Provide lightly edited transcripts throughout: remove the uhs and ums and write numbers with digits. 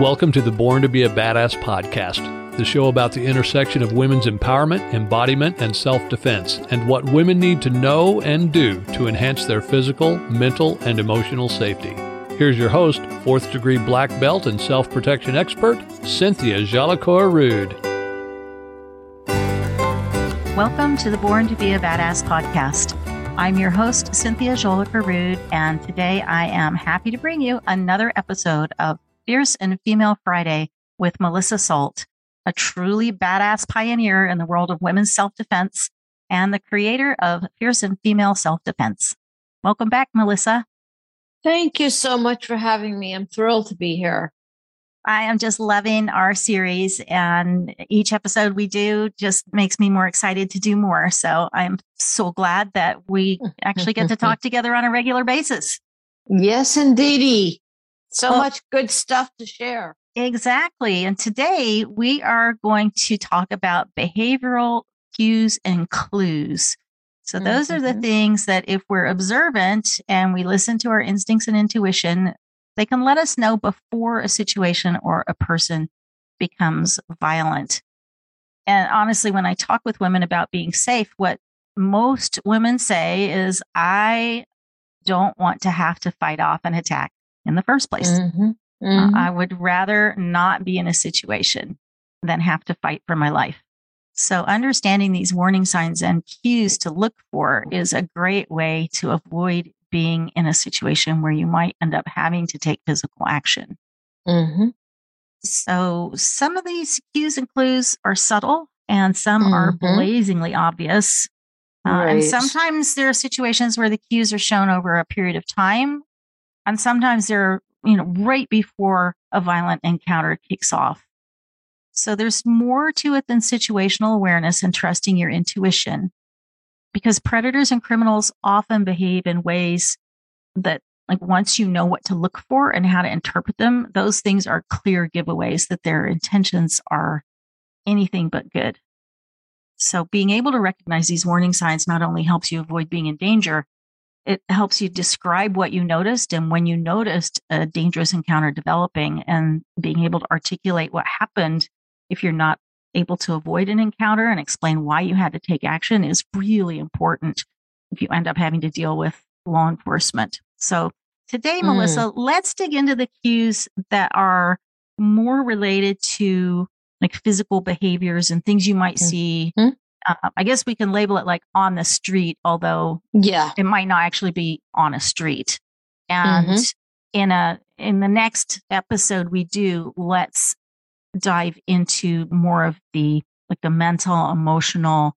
Welcome to the Born to be a Badass podcast, the show about the intersection of women's empowerment, embodiment, and self-defense, and what women need to know and do to enhance their physical, mental, and emotional safety. Here's your host, fourth-degree black belt and self-protection expert, Cynthia Jolicoeur-Rude. Welcome to the Born to be a Badass podcast. I'm your host, Cynthia Jolicoeur-Rude, and today I am happy to bring you another episode of Fierce and Female Friday with Melissa Salt, a truly badass pioneer in the world of women's self-defense and the creator of Fierce and Female Self-Defense. Welcome back, Melissa. Thank you so much for having me. I'm thrilled to be here. I am just loving our series, and each episode we do just makes me more excited to do more. So I'm so glad that we actually get to talk together on a regular basis. Yes, indeedy. So much good stuff to share. Exactly. And today we are going to talk about behavioral cues and clues. So those are the things that if we're observant and we listen to our instincts and intuition, they can let us know before a situation or a person becomes violent. And honestly, when I talk with women about being safe, what most women say is, I don't want to have to fight off an attack in the first place. I would rather not be in a situation than have to fight for my life. So understanding these warning signs and cues to look for is a great way to avoid being in a situation where you might end up having to take physical action. So some of these cues and clues are subtle and some are blazingly obvious. And sometimes there are situations where the cues are shown over a period of time. And sometimes they're, right before a violent encounter kicks off. So there's more to it than situational awareness and trusting your intuition, because predators and criminals often behave in ways that, like, once you know what to look for and how to interpret them, those things are clear giveaways that their intentions are anything but good. So being able to recognize these warning signs not only helps you avoid being in danger, it helps you describe what you noticed and when you noticed a dangerous encounter developing, and being able to articulate what happened if you're not able to avoid an encounter and explain why you had to take action is really important if you end up having to deal with law enforcement. So today, Melissa, let's dig into the cues that are more related to, like, physical behaviors and things you might see. I guess we can label it like on the street, although it might not actually be on a street. And in the next episode we do, let's dive into more of the, like, the mental, emotional,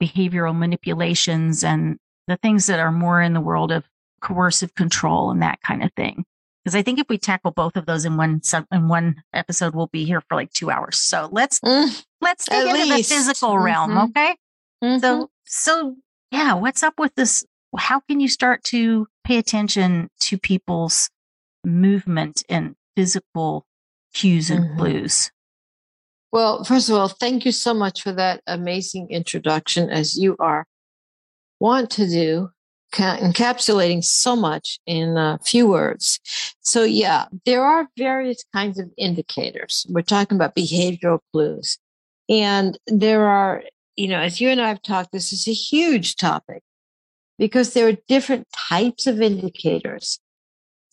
behavioral manipulations and the things that are more in the world of coercive control and that kind of thing. Because I think if we tackle both of those in one episode, we'll be here for like 2 hours. So let's dig into the physical realm, okay? So yeah, what's up with this? How can you start to pay attention to people's movement and physical cues and clues? Well, first of all, thank you so much for that amazing introduction, as you are want to do, encapsulating so much in a few words. So yeah, there are various kinds of indicators. We're talking about behavioral clues. And there are, as you and I have talked, this is a huge topic because there are different types of indicators.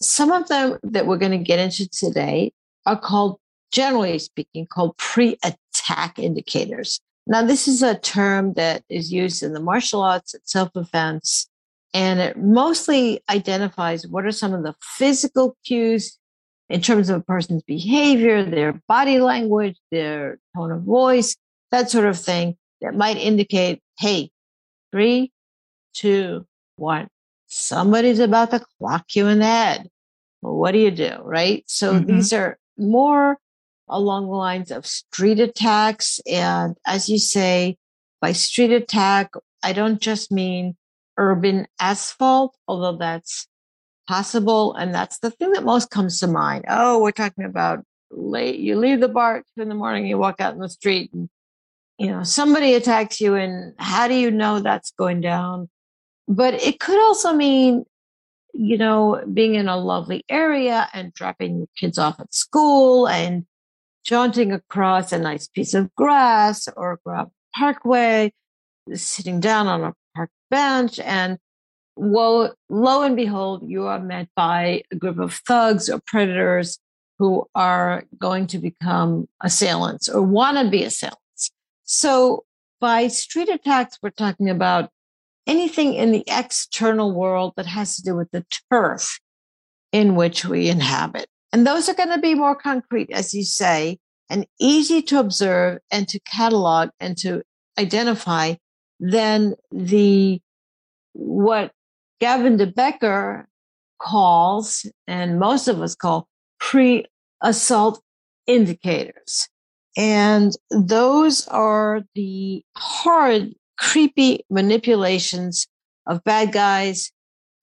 Some of them that we're going to get into today are called, generally speaking, called pre-attack indicators. Now, this is a term that is used in the martial arts, self-defense, and it mostly identifies what are some of the physical cues in terms of a person's behavior, their body language, their tone of voice, that sort of thing that might indicate, hey, 3, 2, 1, somebody's about to clock you in the head. Well, what do you do, right? So these are more along the lines of street attacks. And as you say, by street attack, I don't just mean urban asphalt, although that's possible. And that's the thing that most comes to mind. Oh, we're talking about late. You leave the bar at 2 a.m, you walk out in the street and, somebody attacks you. And how do you know that's going down? But it could also mean you know, being in a lovely area and dropping kids off at school and jaunting across a nice piece of grass or gravel parkway, sitting down on a park bench, and well, lo and behold, you are met by a group of thugs or predators who are going to become assailants or want to be assailants. So by street attacks, we're talking about anything in the external world that has to do with the turf in which we inhabit. And those are going to be more concrete, as you say, and easy to observe and to catalog and to identify than the what Gavin de Becker calls, and most of us call, pre-assault indicators. And those are the hard, creepy manipulations of bad guys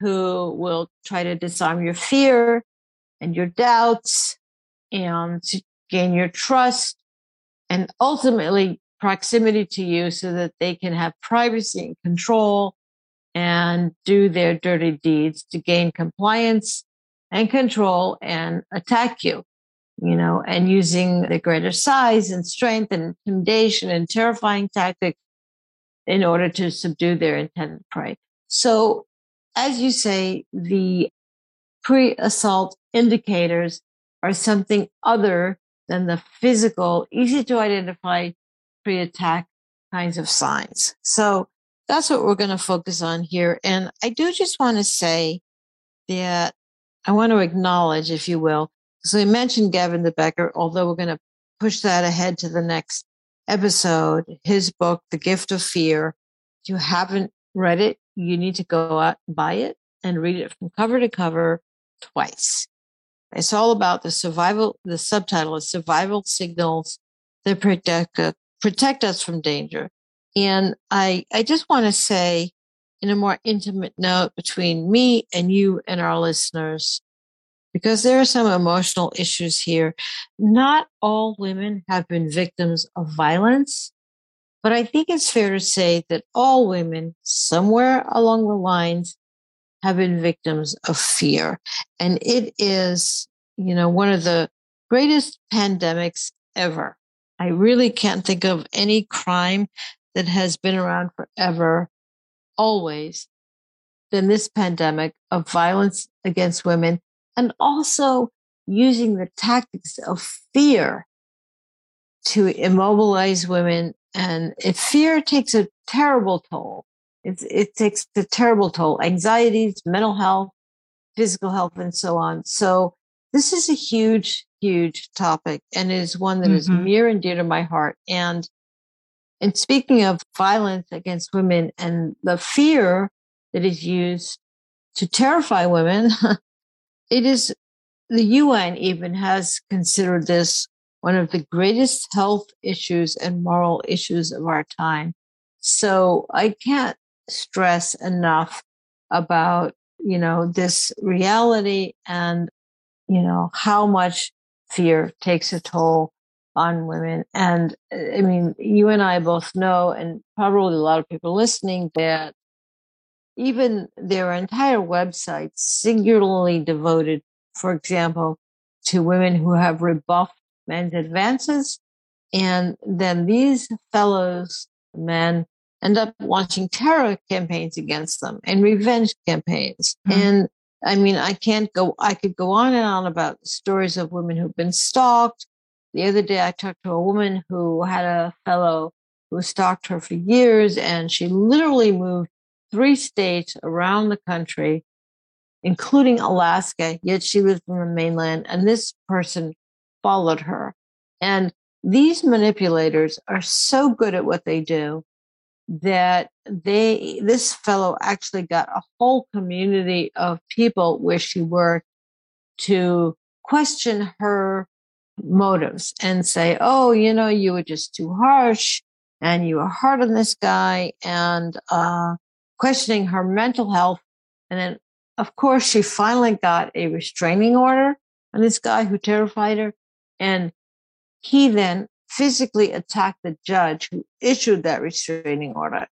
who will try to disarm your fear and your doubts and to gain your trust and ultimately proximity to you so that they can have privacy and control and do their dirty deeds to gain compliance and control and attack you, you know, and using their greater size and strength and intimidation and terrifying tactics in order to subdue their intended prey. So, as you say, the pre-assault indicators are something other than the physical, easy to identify pre-attack kinds of signs. So that's what we're going to focus on here. And I do just want to say that I want to acknowledge, if you will, so we mentioned Gavin de Becker, although we're going to push that ahead to the next episode, his book, The Gift of Fear. If you haven't read it, you need to go out and buy it and read it from cover to cover twice. It's all about the survival, the subtitle is Survival Signals that Protect Us from Danger. And I just want to say, in a more intimate note between me and you and our listeners, because there are some emotional issues here, not all women have been victims of violence, but I think it's fair to say that all women, somewhere along the lines, have been victims of fear. And it is, you know, one of the greatest pandemics ever. I really can't think of any crime that has been around forever, always, than this pandemic of violence against women, and also using the tactics of fear to immobilize women. And if fear takes a terrible toll. It takes a terrible toll. Anxieties, mental health, physical health, and so on. So this is a huge, huge topic, and it is one that is near and dear to my heart. And speaking of violence against women and the fear that is used to terrify women, it is, the UN even has considered this one of the greatest health issues and moral issues of our time. So I can't stress enough about, you know, this reality and, you know, how much fear takes a toll on women. And I mean, you and I both know, and probably a lot of people listening, that even there are entire websites singularly devoted, for example, to women who have rebuffed men's advances. And then these fellows, men, end up launching terror campaigns against them and revenge campaigns. And I mean, I could go on and on about stories of women who've been stalked. The other day, I talked to a woman who had a fellow who stalked her for years, and she literally moved 3 states around the country, including Alaska, yet she lived on the mainland, and this person followed her. And these manipulators are so good at what they do that this fellow actually got a whole community of people where she worked to question her motives and say, oh, you know, you were just too harsh and you were hard on this guy, and questioning her mental health. And then, of course, she finally got a restraining order on this guy who terrified her. And he then physically attack the judge who issued that restraining order.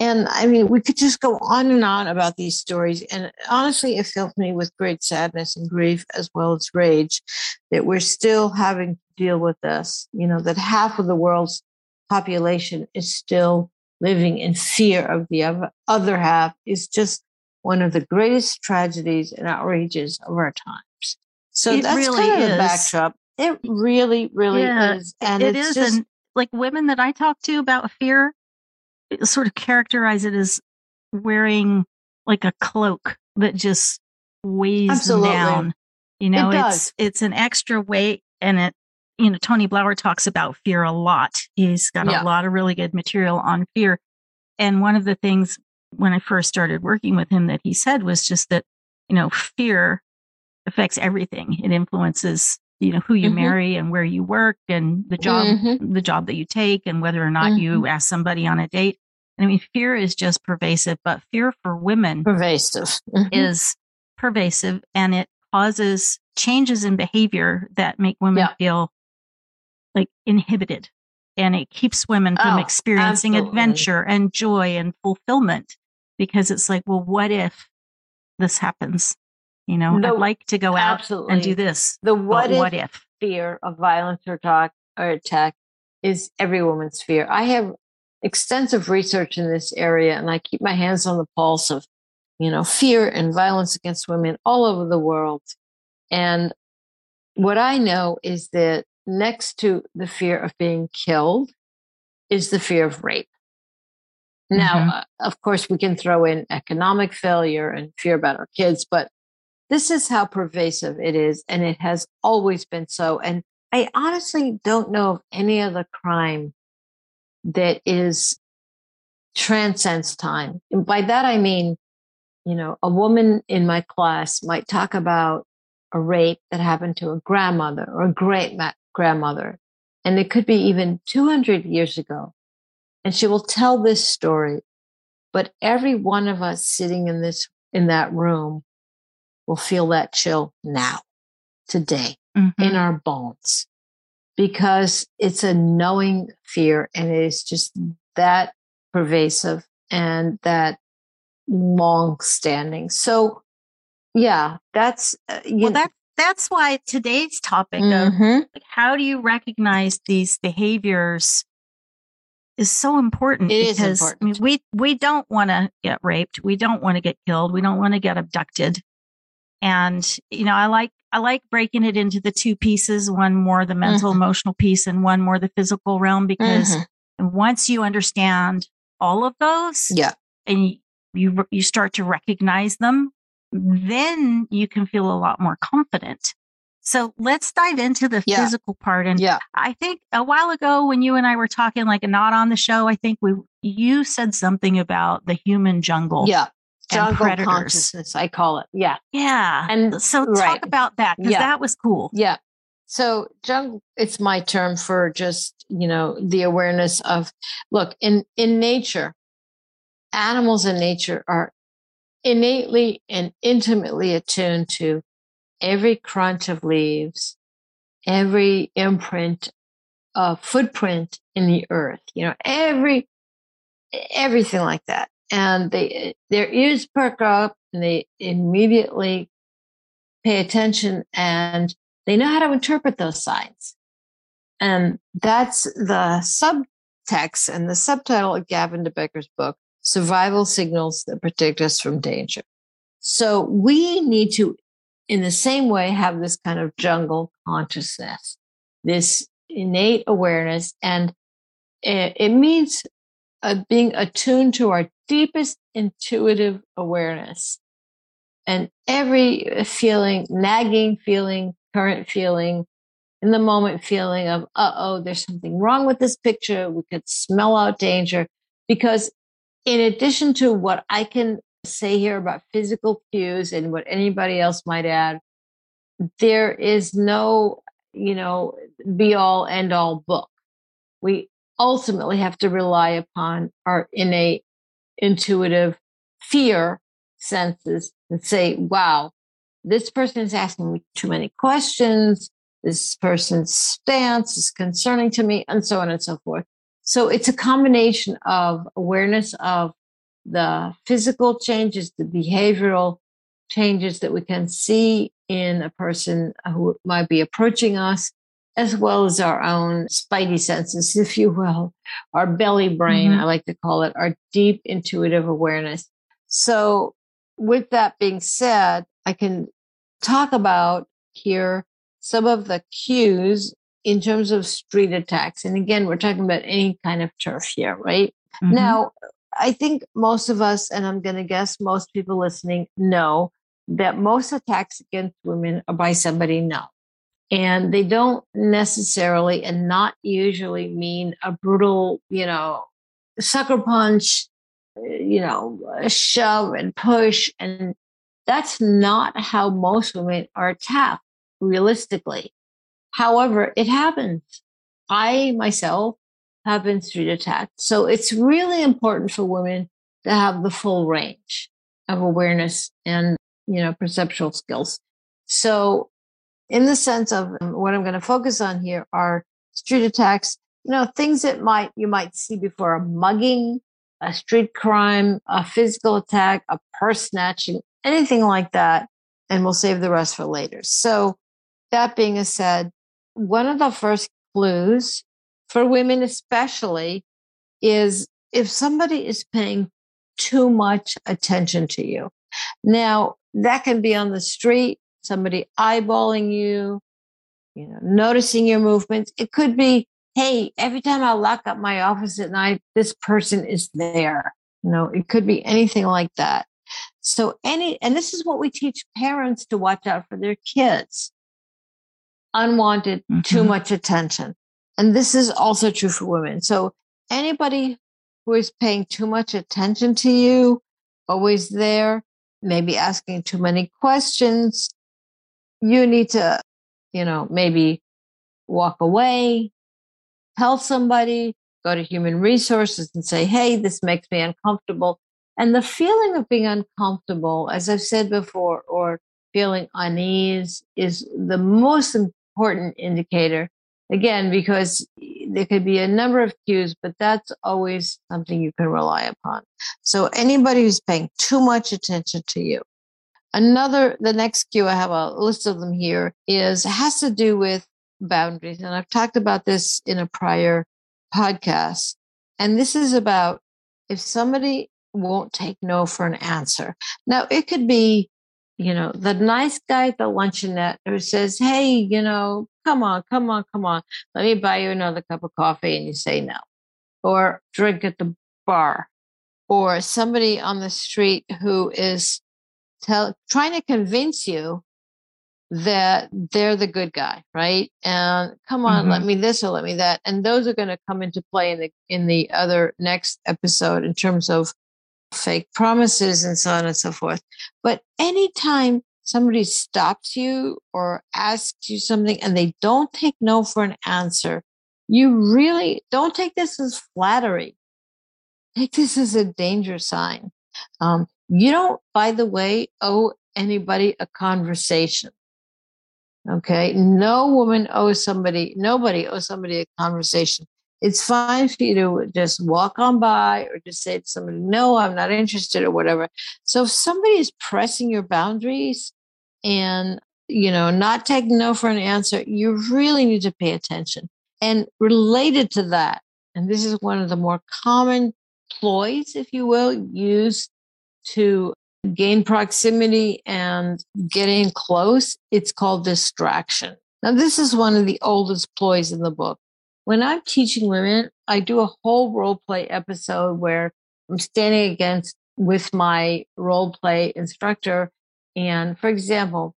And I mean, we could just go on and on about these stories. And honestly, it filled me with great sadness and grief, as well as rage, that we're still having to deal with this. You know, that half of the world's population is still living in fear of the other half is just one of the greatest tragedies and outrages of our times. So that's kind of the backdrop. It really, really is. And it's just, and like women that I talk to about fear sort of characterize it as wearing like a cloak that just weighs down. You know, it's an extra weight, and it, you know, Tony Blauer talks about fear a lot. He's got a lot of really good material on fear. And one of the things when I first started working with him that he said was just that, you know, fear affects everything. It influences, you know, who you marry and where you work and the job that you take and whether or not you ask somebody on a date. And I mean, fear is just pervasive, but fear for women is pervasive, and it causes changes in behavior that make women feel like inhibited, and it keeps women from experiencing adventure and joy and fulfillment, because it's like, well, what if this happens? You know, I'd like to go out and do this. The what if fear of violence or attack is every woman's fear. I have extensive research in this area, and I keep my hands on the pulse of, you know, fear and violence against women all over the world. And what I know is that next to the fear of being killed is the fear of rape. Now, of course, we can throw in economic failure and fear about our kids, but this is how pervasive it is, and it has always been so. And I honestly don't know of any other crime that is transcends time. And by that, I mean, you know, a woman in my class might talk about a rape that happened to a grandmother or a great-grandmother, and it could be even 200 years ago. And she will tell this story, but every one of us sitting in this, in that room, we'll feel that chill now, today, in our bones, because it's a knowing fear, and it is just that pervasive and that long-standing. So, yeah, that's that's why today's topic of like, how do you recognize these behaviors is so important. It is important. I mean, we don't want to get raped. We don't want to get killed. We don't want to get abducted. And, you know, I like breaking it into the two pieces, one more the mental emotional piece and one more the physical realm, because once you understand all of those and you start to recognize them, then you can feel a lot more confident. So let's dive into the physical part. And I think a while ago when you and I were talking, like not on the show, I think you said something about the human jungle. Yeah. Jungle consciousness, I call it. Yeah. Yeah. And so talk about that, because that was cool. Yeah. So jungle, it's my term for just, you know, the awareness of, look, in nature, animals in nature are innately and intimately attuned to every crunch of leaves, every imprint, footprint in the earth, you know, everything like that. And their ears perk up, and they immediately pay attention, and they know how to interpret those signs. And that's the subtext and the subtitle of Gavin de Becker's book, Survival Signals That Protect Us from Danger. So we need to, in the same way, have this kind of jungle consciousness, this innate awareness. And it means being attuned to our deepest intuitive awareness, and every feeling, nagging feeling, current feeling, in the moment feeling of, uh-oh, there's something wrong with this picture. We could smell out danger. Because in addition to what I can say here about physical cues and what anybody else might add, there is no, you know, be all end all book. We ultimately have to rely upon our innate intuitive fear senses and say, wow, this person is asking me too many questions. this person's stance is concerning to me, and so on and so forth. So it's a combination of awareness of the physical changes, the behavioral changes that we can see in a person who might be approaching us, as well as our own spidey senses, if you will, our belly brain, I like to call it, our deep intuitive awareness. So with that being said, I can talk about here some of the cues in terms of street attacks. And again, we're talking about any kind of turf here, right? Now, I think most of us, and I'm going to guess most people listening, know that most attacks against women are by somebody known. And they don't necessarily and not usually mean a brutal, sucker punch, shove and push. And that's not how most women are attacked realistically. However, it happens. I myself have been street attacked. So it's really important for women to have the full range of awareness and, perceptual skills. So in the sense of what I'm going to focus on here are street attacks, things that you might see before a mugging, a street crime, a physical attack, a purse snatching, anything like that. And we'll save the rest for later. So that being said, one of the first clues for women especially is if somebody is paying too much attention to you. Now, that can be on the street, somebody eyeballing you, noticing your movements. It could be, hey, every time I lock up my office at night, this person is there. It could be anything like that. So and this is what we teach parents to watch out for their kids. Unwanted, too much attention. And this is also true for women. So anybody who is paying too much attention to you, always there, maybe asking too many questions, you need to, maybe walk away, tell somebody, go to human resources and say, hey, this makes me uncomfortable. And the feeling of being uncomfortable, as I've said before, or feeling unease is the most important indicator. Again, because there could be a number of cues, but that's always something you can rely upon. So anybody who's paying too much attention to you. The next cue, I have a list of them here, has to do with boundaries. And I've talked about this in a prior podcast. And this is about if somebody won't take no for an answer. Now, it could be, the nice guy at the luncheonette who says, hey, come on, let me buy you another cup of coffee. And you say no, or drink at the bar, or somebody on the street who is trying to convince you that they're the good guy, right? And come on, let me this or let me that. And those are going to come into play in the other next episode in terms of fake promises and so on and so forth. But anytime somebody stops you or asks you something and they don't take no for an answer, you really don't take this as flattery. Take this as a danger sign. You don't, by the way, owe anybody a conversation. Okay? Nobody owes somebody a conversation. It's fine for you to just walk on by or just say to somebody, no, I'm not interested or whatever. So if somebody is pressing your boundaries and, not taking no for an answer, you really need to pay attention. And related to that, and this is one of the more common ploys, if you will, used to gain proximity and get in close, it's called distraction. Now, this is one of the oldest ploys in the book. When I'm teaching women, I do a whole role play episode where I'm standing with my role play instructor. And for example,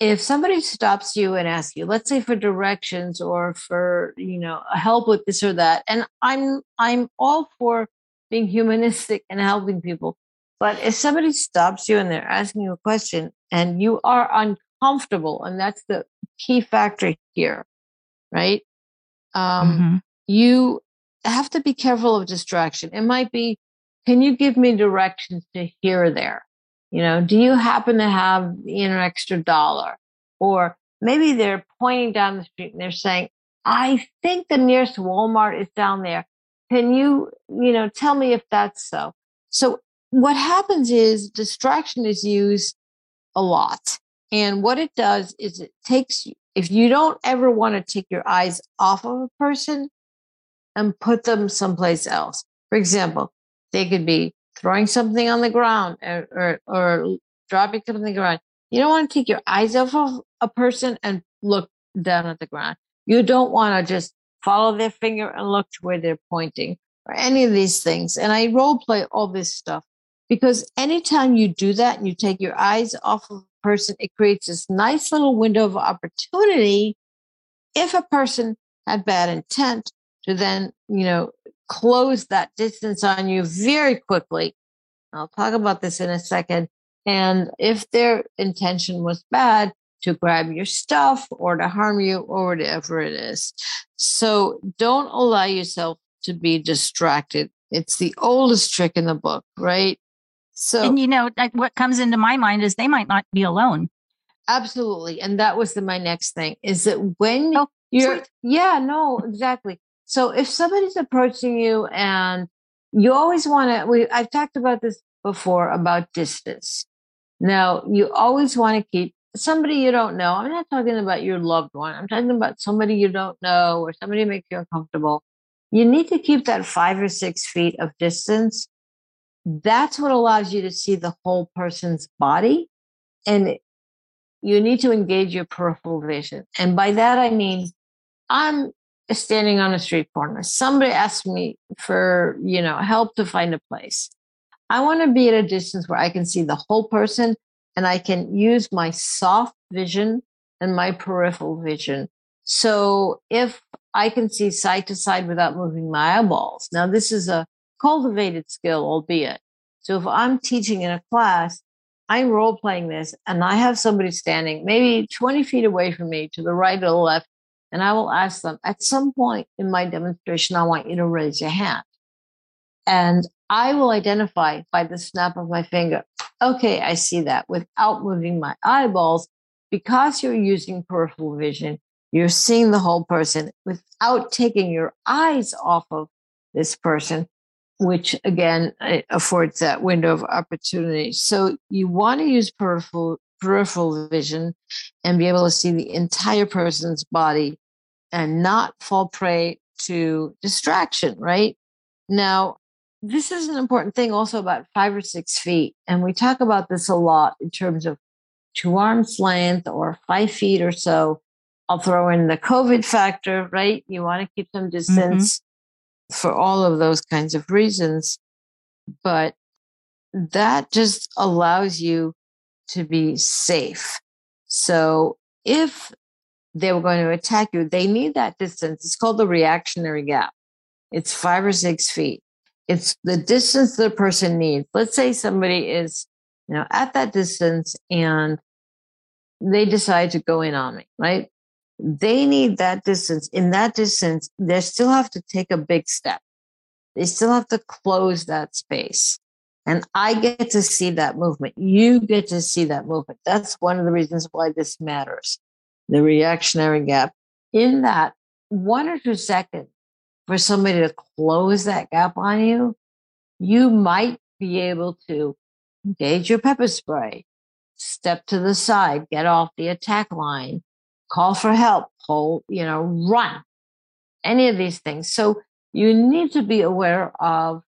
if somebody stops you and asks you, let's say for directions or for, help with this or that, and I'm all for being humanistic and helping people. But if somebody stops you and they're asking you a question and you are uncomfortable, and that's the key factor here, right? You have to be careful of distraction. It might be, can you give me directions to here or there? Do you happen to have an extra dollar? Or maybe they're pointing down the street and they're saying, I think the nearest Walmart is down there. Can you tell me if that's so? So what happens is distraction is used a lot. And what it does is it takes you, if you don't ever want to take your eyes off of a person and put them someplace else. For example, they could be throwing something on the ground or dropping something on the ground. You don't want to take your eyes off of a person and look down at the ground. You don't want to just follow their finger and look to where they're pointing or any of these things. And I role play all this stuff because anytime you do that and you take your eyes off of a person, it creates this nice little window of opportunity if a person had bad intent to then, close that distance on you very quickly. I'll talk about this in a second. And if their intention was bad, to grab your stuff or to harm you or whatever it is. So don't allow yourself to be distracted. It's the oldest trick in the book, right? So, and what comes into my mind is they might not be alone. Absolutely. And that was my next thing is that when exactly. So if somebody's approaching you and you always want to, I've talked about this before about distance. Now you always want to keep somebody you don't know. I'm not talking about your loved one. I'm talking about somebody you don't know or somebody who makes you uncomfortable. You need to keep that 5 or 6 feet of distance. That's what allows you to see the whole person's body. And you need to engage your peripheral vision. And by that, I mean, I'm standing on a street corner. Somebody asked me for, help to find a place. I want to be at a distance where I can see the whole person and I can use my soft vision and my peripheral vision. So if I can see side to side without moving my eyeballs, now this is a cultivated skill, albeit. So if I'm teaching in a class, I'm role playing this and I have somebody standing maybe 20 feet away from me to the right or the left. And I will ask them, at some point in my demonstration, I want you to raise your hand. And I will identify by the snap of my finger, okay, I see that, without moving my eyeballs. Because you're using peripheral vision, you're seeing the whole person without taking your eyes off of this person, which again affords that window of opportunity. So you want to use peripheral vision and be able to see the entire person's body and not fall prey to distraction, right? Now, this is an important thing also about 5 or 6 feet. And we talk about this a lot in terms of 2 arms length or 5 feet or so. I'll throw in the COVID factor, right? You want to keep some distance for all of those kinds of reasons. But that just allows you to be safe. So if they were going to attack you, they need that distance. It's called the reactionary gap. It's 5 or 6 feet. It's the distance the person needs. Let's say somebody is, at that distance and they decide to go in on me, right? They need that distance. In that distance, they still have to take a big step. They still have to close that space. And I get to see that movement. You get to see that movement. That's one of the reasons why this matters. The reactionary gap. In that 1 or 2 seconds for somebody to close that gap on you, you might be able to engage your pepper spray, step to the side, get off the attack line, call for help, run, any of these things. So you need to be aware of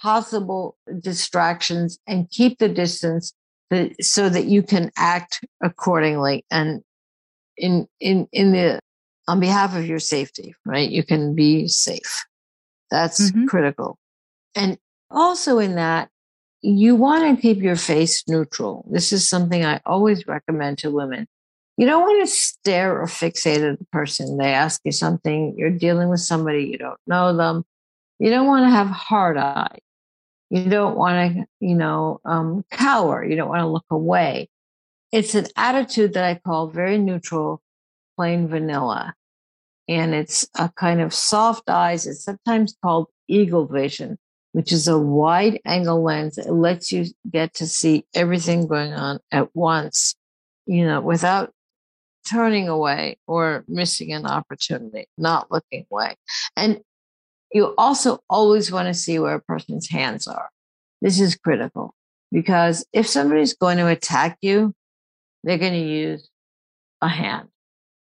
possible distractions and keep the distance so that you can act accordingly and on behalf of your safety, right? You can be safe. That's critical. And also in that, you want to keep your face neutral. This is something I always recommend to women. You don't want to stare or fixate at a person. They ask you something, you're dealing with somebody, you don't know them. You don't want to have hard eye. You don't want to, cower. You don't want to look away. It's an attitude that I call very neutral, plain vanilla. And it's a kind of soft eyes. It's sometimes called eagle vision, which is a wide angle lens. It lets you get to see everything going on at once, without turning away or missing an opportunity, not looking away. And you also always want to see where a person's hands are. This is critical because if somebody's going to attack you, they're going to use a hand.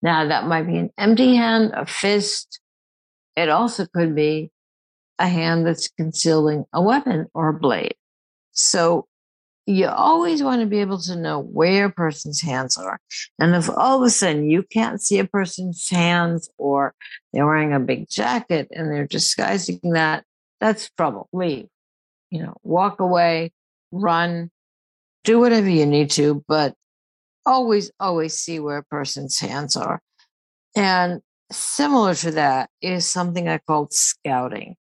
Now, that might be an empty hand, a fist. It also could be a hand that's concealing a weapon or a blade. So you always want to be able to know where a person's hands are. And if all of a sudden you can't see a person's hands or they're wearing a big jacket and they're disguising that, that's trouble. Leave. You know, walk away, run, do whatever you need to, but always, always see where a person's hands are. And similar to that is something I called scouting.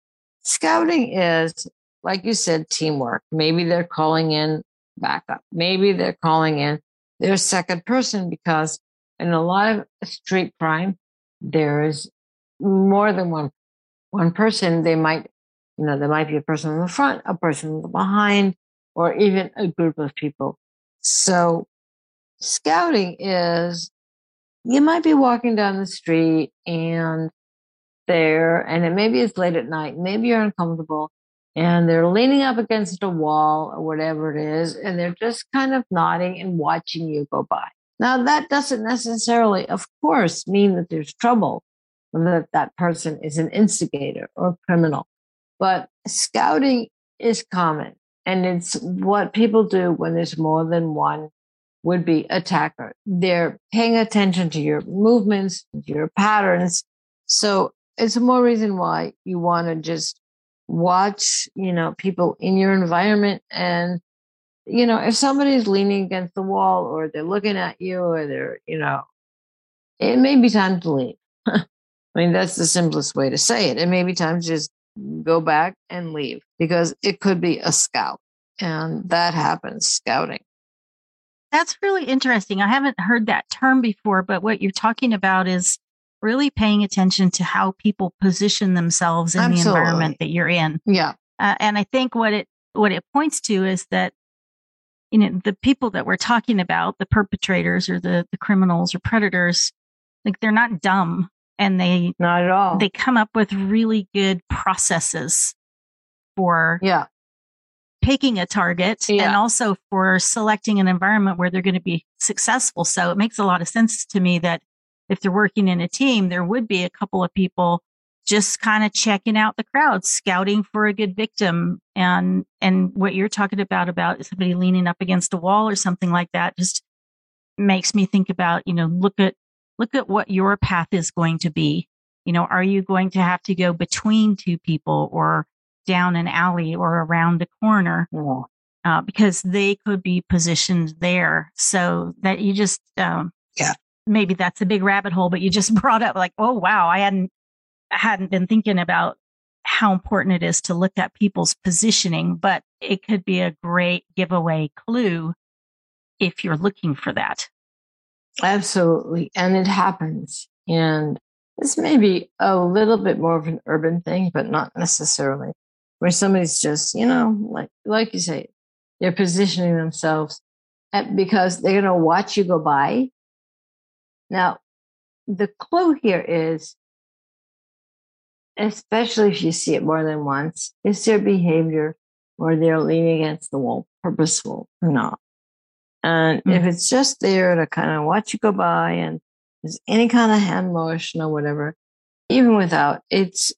Scouting is, like you said, teamwork. Maybe they're calling in backup. Maybe they're calling in their second person because in a lot of street crime, there's more than one person. They might, you know, there might be a person in the front, a person behind, or even a group of people. So scouting is you might be walking down the street and there, and it maybe it's late at night, maybe you're uncomfortable, and they're leaning up against a wall or whatever it is, and they're just kind of nodding and watching you go by. Now, that doesn't necessarily, of course, mean that there's trouble, or that that person is an instigator or a criminal. But scouting is common, and it's what people do when there's more than one would-be attacker. They're paying attention to your movements, your patterns. So it's more reason why you want to just watch, you know, people in your environment. And, you know, if somebody's leaning against the wall or they're looking at you or they're, you know, it may be time to leave. I mean, that's the simplest way to say it. It may be time to just go back and leave because it could be a scout. And that happens, scouting. That's really interesting. I haven't heard that term before, but what you're talking about is really paying attention to how people position themselves in Absolutely. The environment that you're in. Yeah. And I think what it points to is that, you know, the people that we're talking about, the perpetrators or the criminals or predators, like they're not dumb and they not at all. They come up with really good processes for picking a target and also for selecting an environment where they're going to be successful. So it makes a lot of sense to me that if they're working in a team, there would be a couple of people just kind of checking out the crowd, scouting for a good victim. And what you're talking about somebody leaning up against a wall or something like that, just makes me think about, you know, look at what your path is going to be. You know, are you going to have to go between two people or down an alley or around a corner because they could be positioned there so that you just, maybe that's a big rabbit hole, but you just brought up like, oh, wow, I hadn't been thinking about how important it is to look at people's positioning, but it could be a great giveaway clue if you're looking for that. Absolutely. And it happens. And this may be a little bit more of an urban thing, but not necessarily, where somebody's just, you know, like you say, they're positioning themselves because they're going to watch you go by. Now, the clue here is, especially if you see it more than once, is their behavior or they're leaning against the wall purposeful or not? And if it's just there to kind of watch you go by and there's any kind of hand motion or whatever, even without, it's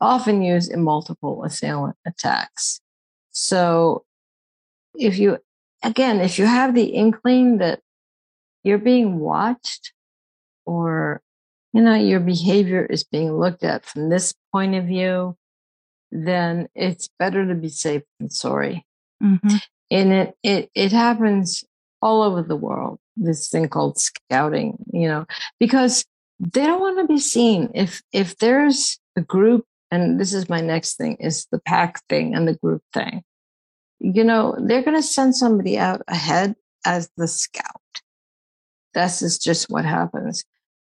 often used in multiple assailant attacks. So if you have the inkling that you're being watched or, you know, your behavior is being looked at from this point of view, then it's better to be safe than sorry. Mm-hmm. And it happens all over the world, this thing called scouting, you know, because they don't want to be seen. If there's a group, and this is my next thing, is the pack thing and the group thing. You know, they're going to send somebody out ahead as the scout. This is just what happens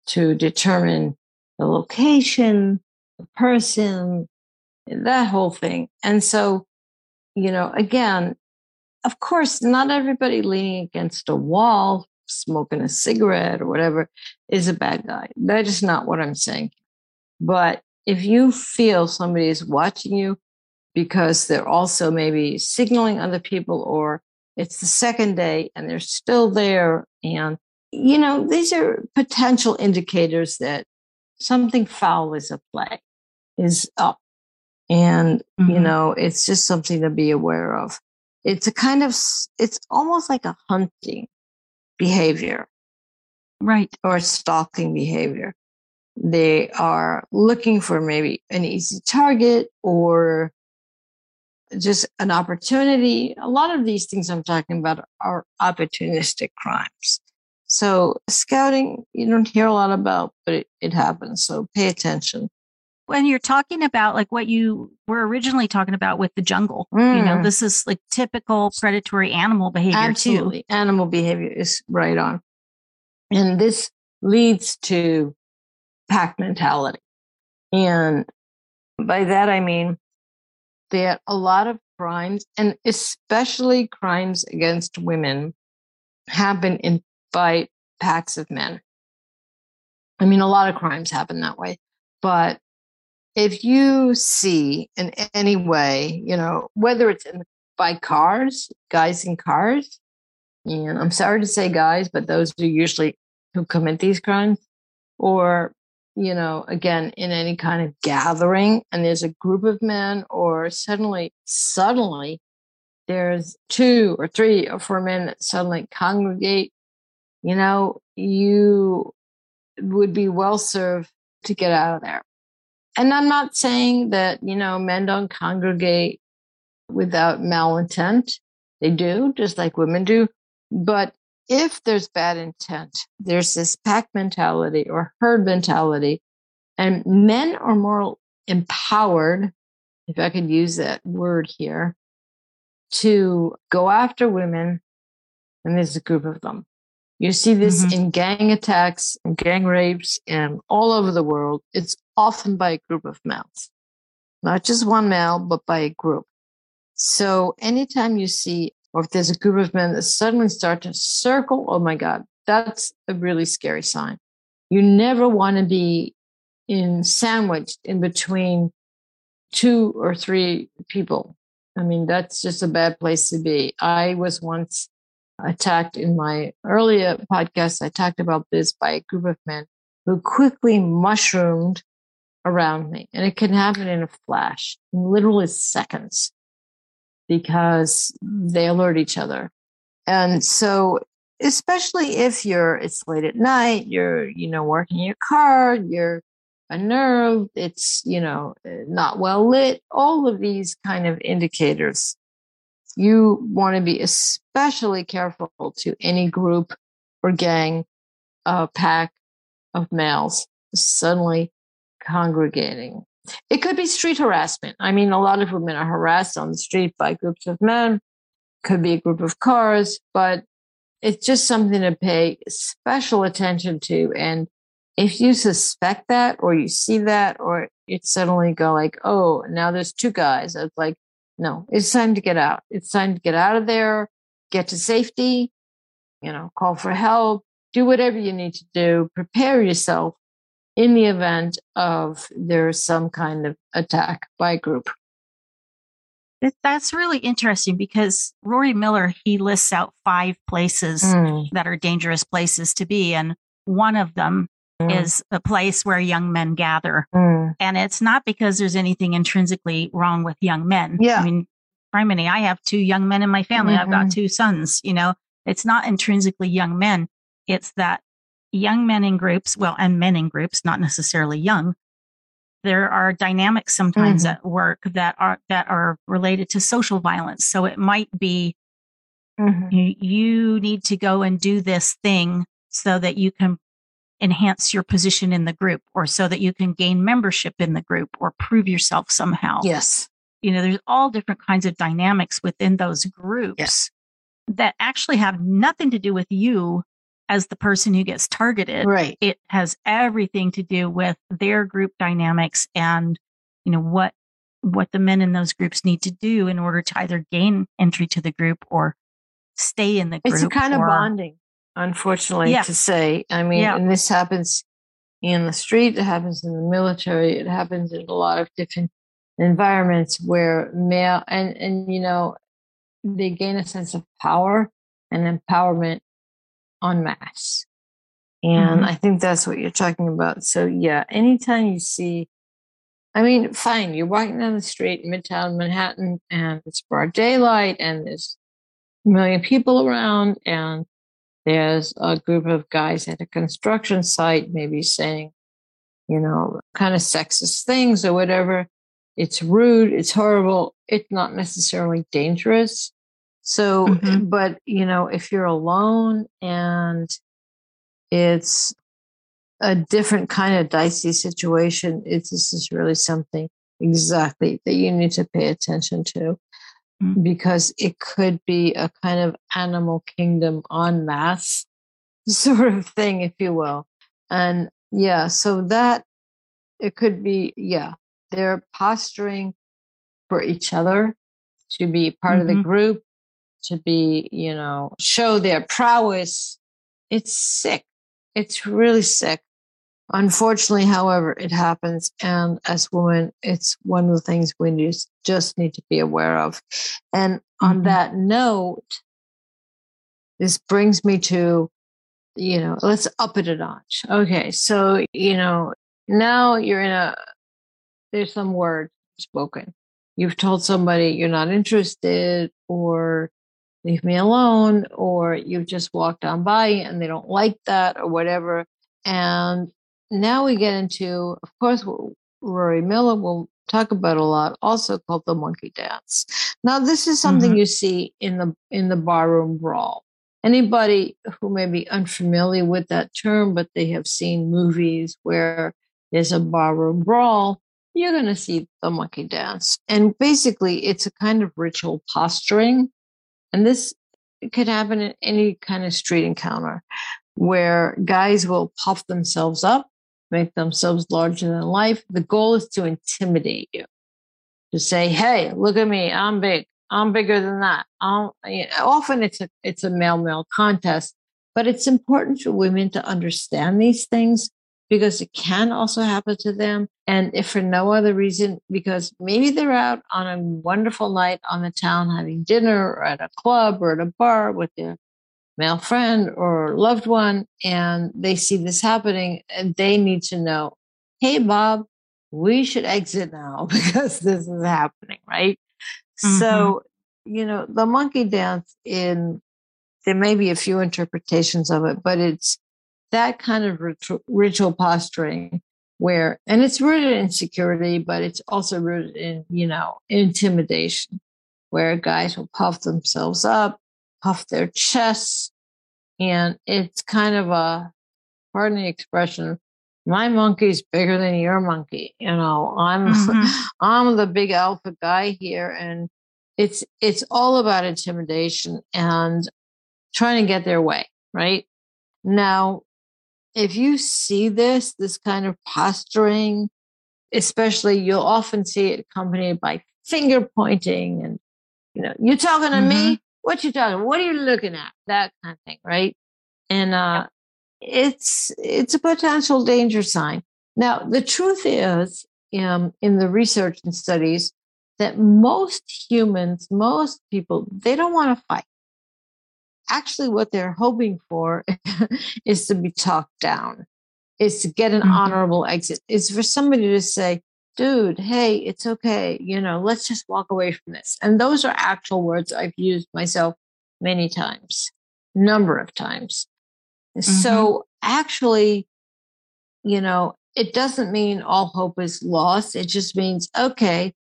to determine the location, the person, that whole thing. And so, you know, again, of course, not everybody leaning against a wall smoking a cigarette or whatever is a bad guy. That is not what I'm saying. But if you feel somebody is watching you because they're also maybe signaling other people, or it's the second day and they're still there, and, you know, these are potential indicators that something foul is at play, is up. And, you know, it's just something to be aware of. It's a kind of, it's almost like a hunting behavior. Right. Or stalking behavior. They are looking for maybe an easy target or just an opportunity. A lot of these things I'm talking about are opportunistic crimes. So scouting, you don't hear a lot about, but it happens. So pay attention. When you're talking about like what you were originally talking about with the jungle, you know, this is like typical predatory animal behavior. Absolutely. Too. Animal behavior is right on. And this leads to pack mentality. And by that, I mean that a lot of crimes, and especially crimes against women, happen by packs of men. I mean, a lot of crimes happen that way. But if you see in any way, you know, whether it's by cars, guys in cars, and I'm sorry to say guys, but those are usually who commit these crimes, or, you know, again, in any kind of gathering, and there's a group of men, or suddenly there's 2 or 3 or 4 men that suddenly congregate, you know, you would be well served to get out of there. And I'm not saying that, you know, men don't congregate without malintent. They do, just like women do. But if there's bad intent, there's this pack mentality or herd mentality. And men are more empowered, if I could use that word here, to go after women when there's a group of them. You see this in gang attacks and gang rapes and all over the world. It's often by a group of males, not just one male, but by a group. So anytime you see, or if there's a group of men that suddenly start to circle, oh my God, that's a really scary sign. You never want to be sandwiched in between 2 or 3 people. I mean, that's just a bad place to be. I was once attacked in my earlier podcast. I talked about this, by a group of men who quickly mushroomed around me. And it can happen in a flash, in literally seconds, because they alert each other. And so, especially if it's late at night, you're, you know, working your car, you're unnerved, it's, you know, not well lit, all of these kind of indicators. You want to be especially careful to any group or gang, pack of males suddenly congregating. It could be street harassment. I mean, a lot of women are harassed on the street by groups of men. Could be a group of cars, but it's just something to pay special attention to. And if you suspect that, or you see that, or it suddenly go like, oh, now there's 2 guys. It's like, no, it's time to get out. It's time to get out of there, get to safety, you know, call for help, do whatever you need to do, prepare yourself in the event of there's some kind of attack by a group. That's really interesting, because Rory Miller, he lists out 5 places that are dangerous places to be. And one of them is a place where young men gather. And it's not because there's anything intrinsically wrong with young men. Yeah. I mean, primary, I have 2 young men in my family. I've got 2 sons, you know. It's not intrinsically young men. It's that young men in groups, well, and men in groups, not necessarily young. There are dynamics sometimes at work that are related to social violence. So it might be you need to go and do this thing so that you can enhance your position in the group, or so that you can gain membership in the group, or prove yourself somehow. Yes. You know, there's all different kinds of dynamics within those groups that actually have nothing to do with you as the person who gets targeted. Right. It has everything to do with their group dynamics, and, you know, what the men in those groups need to do in order to either gain entry to the group or stay in the group. It's a kind of bonding. unfortunately, to say. I mean, and this happens in the street, it happens in the military, it happens in a lot of different environments where male, and you know, they gain a sense of power and empowerment en masse. And I think that's what you're talking about. So yeah, anytime you see, I mean, fine, you're walking down the street in Midtown Manhattan and it's broad daylight and there's a million people around and there's a group of guys at a construction site maybe saying, you know, kind of sexist things or whatever. It's rude, it's horrible, it's not necessarily dangerous. So, but, you know, if you're alone and it's a different kind of dicey situation, it's, this is really something exactly that you need to pay attention to, because it could be a kind of animal kingdom en masse sort of thing, if you will. And yeah, so that it could be, they're posturing for each other to be part of the group, to be, you know, show their prowess. It's sick. It's really sick. Unfortunately, however, it happens. And as women, it's one of the things we just need to be aware of. And on that note, this brings me to, you know, let's up it a notch. Okay. So, you know, now you're in a, there's some word spoken. You've told somebody you're not interested, or leave me alone, or you've just walked on by and they don't like that or whatever. And now we get into, of course, what Rory Miller will talk about a lot, also called the monkey dance. Now, this is something you see in the barroom brawl. Anybody who may be unfamiliar with that term, but they have seen movies where there's a barroom brawl, you're going to see the monkey dance. And basically, it's a kind of ritual posturing. And this could happen in any kind of street encounter where guys will puff themselves up, make themselves larger than life. The goal is to intimidate you, to say, hey, look at me. I'm big. I'm bigger than that. You know, often it's a male-male contest, but it's important for women to understand these things, because it can also happen to them. And if for no other reason, because maybe they're out on a wonderful night on the town having dinner or at a club or at a bar with their male friend or loved one, and they see this happening and they need to know, hey, Bob, we should exit now because this is happening, right? So, you know, the monkey dance, there may be a few interpretations of it, but it's that kind of ritual posturing where, and it's rooted in security, but it's also rooted in, you know, intimidation, where guys will puff themselves up, puff their chests. And it's kind of a, pardon the expression, my monkey's bigger than your monkey. You know, I'm the big alpha guy here. And it's all about intimidation and trying to get their way, right? Now, if you see this kind of posturing, especially, you'll often see it accompanied by finger pointing and, you know, you talking to me? What you talking? What are you looking at? That kind of thing, right? And it's a potential danger sign. Now, the truth is, in the research and studies, that most people, they don't want to fight. Actually, what they're hoping for is to be talked down, is to get an honorable exit, is for somebody to say, dude, hey, it's okay. You know, let's just walk away from this. And those are actual words I've used myself many times, number of times. So actually, you know, it doesn't mean all hope is lost. It just means, okay,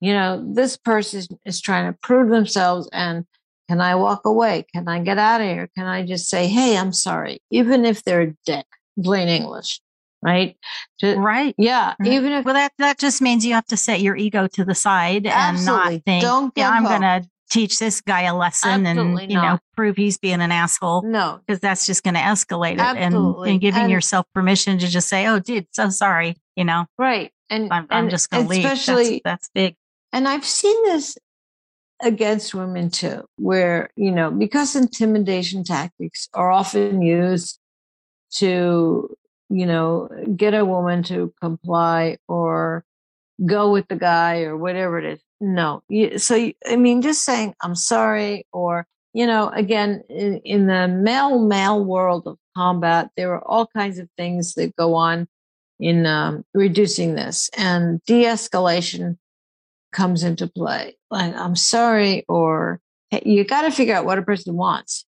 you know, this person is trying to prove themselves, and can I walk away? Can I get out of here? Can I just say, hey, I'm sorry? Even if they're a dick, plain English, right? Right. Yeah. Right. Even if that just means you have to set your ego to the side and not think, I'm going to teach this guy a lesson and, you know, prove he's being an asshole. No. Because that's just going to escalate it. And giving yourself permission to just say, oh, dude, so sorry, you know. Right. And I'm just going to leave. That's big. And I've seen this. against women too, where, you know, because intimidation tactics are often used to, you know, get a woman to comply or go with the guy or whatever it is. No. So, I mean, just saying, I'm sorry, or, you know, again, in the male world of combat, there are all kinds of things that go on in reducing this, and de-escalation comes into play. Like, I'm sorry, or hey, you got to figure out what a person wants.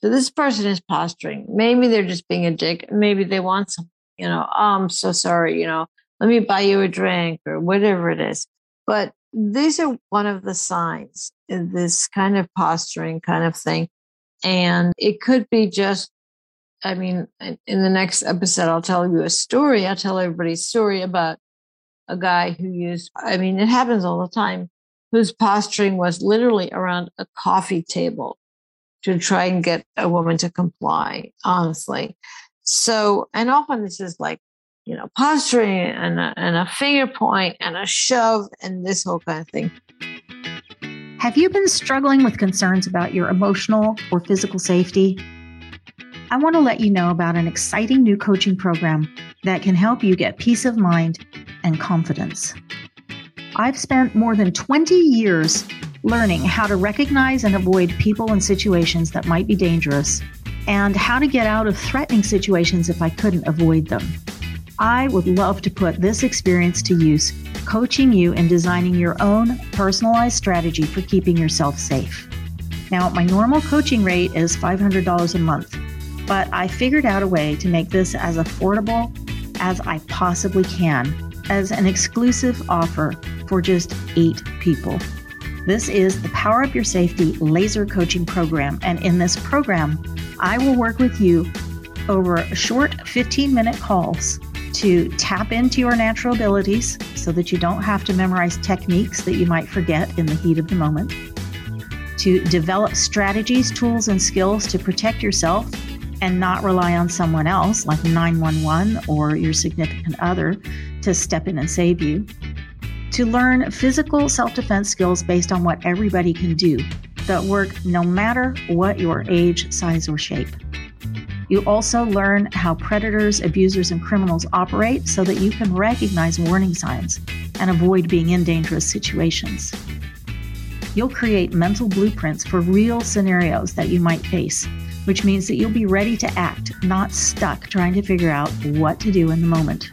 So this person is posturing. Maybe they're just being a dick. Maybe they want something, you know, oh, I'm so sorry, you know, let me buy you a drink or whatever it is. But these are one of the signs, this kind of posturing kind of thing. And it could be just, I mean, in the next episode, I'll tell you a story. I'll tell everybody's story about a guy who used, I mean, it happens all the time, whose posturing was literally around a coffee table to try and get a woman to comply, honestly. So, and often this is like, you know, posturing and a finger point and a shove and this whole kind of thing. Have you been struggling with concerns about your emotional or physical safety? I want to let you know about an exciting new coaching program that can help you get peace of mind and confidence. I've spent more than 20 years learning how to recognize and avoid people and situations that might be dangerous, and how to get out of threatening situations if I couldn't avoid them. I would love to put this experience to use, coaching you in designing your own personalized strategy for keeping yourself safe. Now, my normal coaching rate is $500 a month, but I figured out a way to make this as affordable as I possibly can as an exclusive offer for just 8 people. This is the Power Up Your Safety Laser Coaching Program. And in this program, I will work with you over short 15-minute calls to tap into your natural abilities so that you don't have to memorize techniques that you might forget in the heat of the moment, to develop strategies, tools, and skills to protect yourself and not rely on someone else like 911 or your significant other to step in and save you, to learn physical self-defense skills based on what everybody can do that work no matter what your age, size, or shape. You also learn how predators, abusers, and criminals operate so that you can recognize warning signs and avoid being in dangerous situations. You'll create mental blueprints for real scenarios that you might face, which means that you'll be ready to act, not stuck trying to figure out what to do in the moment.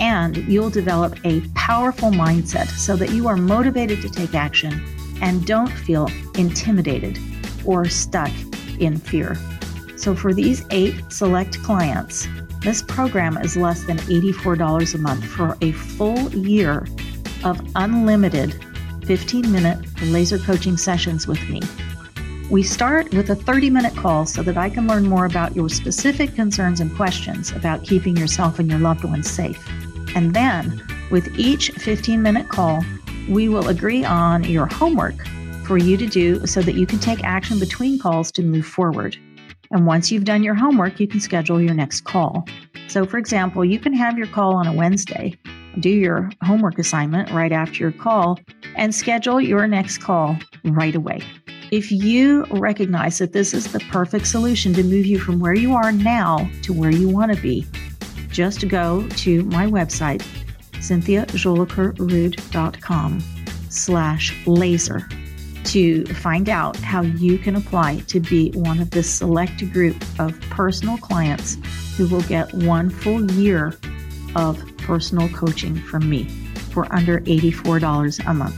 And you'll develop a powerful mindset so that you are motivated to take action and don't feel intimidated or stuck in fear. So for these 8 select clients, this program is less than $84 a month for a full year of unlimited 15-minute laser coaching sessions with me. We start with a 30-minute call so that I can learn more about your specific concerns and questions about keeping yourself and your loved ones safe. And then, with each 15-minute call, we will agree on your homework for you to do so that you can take action between calls to move forward. And once you've done your homework, you can schedule your next call. So, for example, you can have your call on a Wednesday, do your homework assignment right after your call, and schedule your next call right away. If you recognize that this is the perfect solution to move you from where you are now to where you want to be, just go to my website, CynthiaJolicoeur-Rude.com/laser, to find out how you can apply to be one of this select group of personal clients who will get one full year of personal coaching from me for under $84 a month.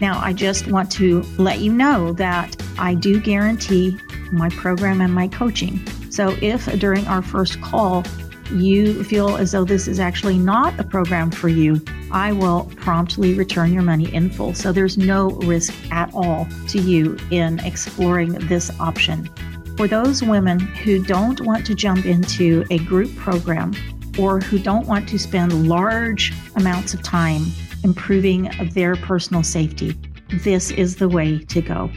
Now, I just want to let you know that I do guarantee my program and my coaching. So if during our first call, you feel as though this is actually not a program for you, I will promptly return your money in full. So there's no risk at all to you in exploring this option. For those women who don't want to jump into a group program or who don't want to spend large amounts of time improving their personal safety, this is the way to go,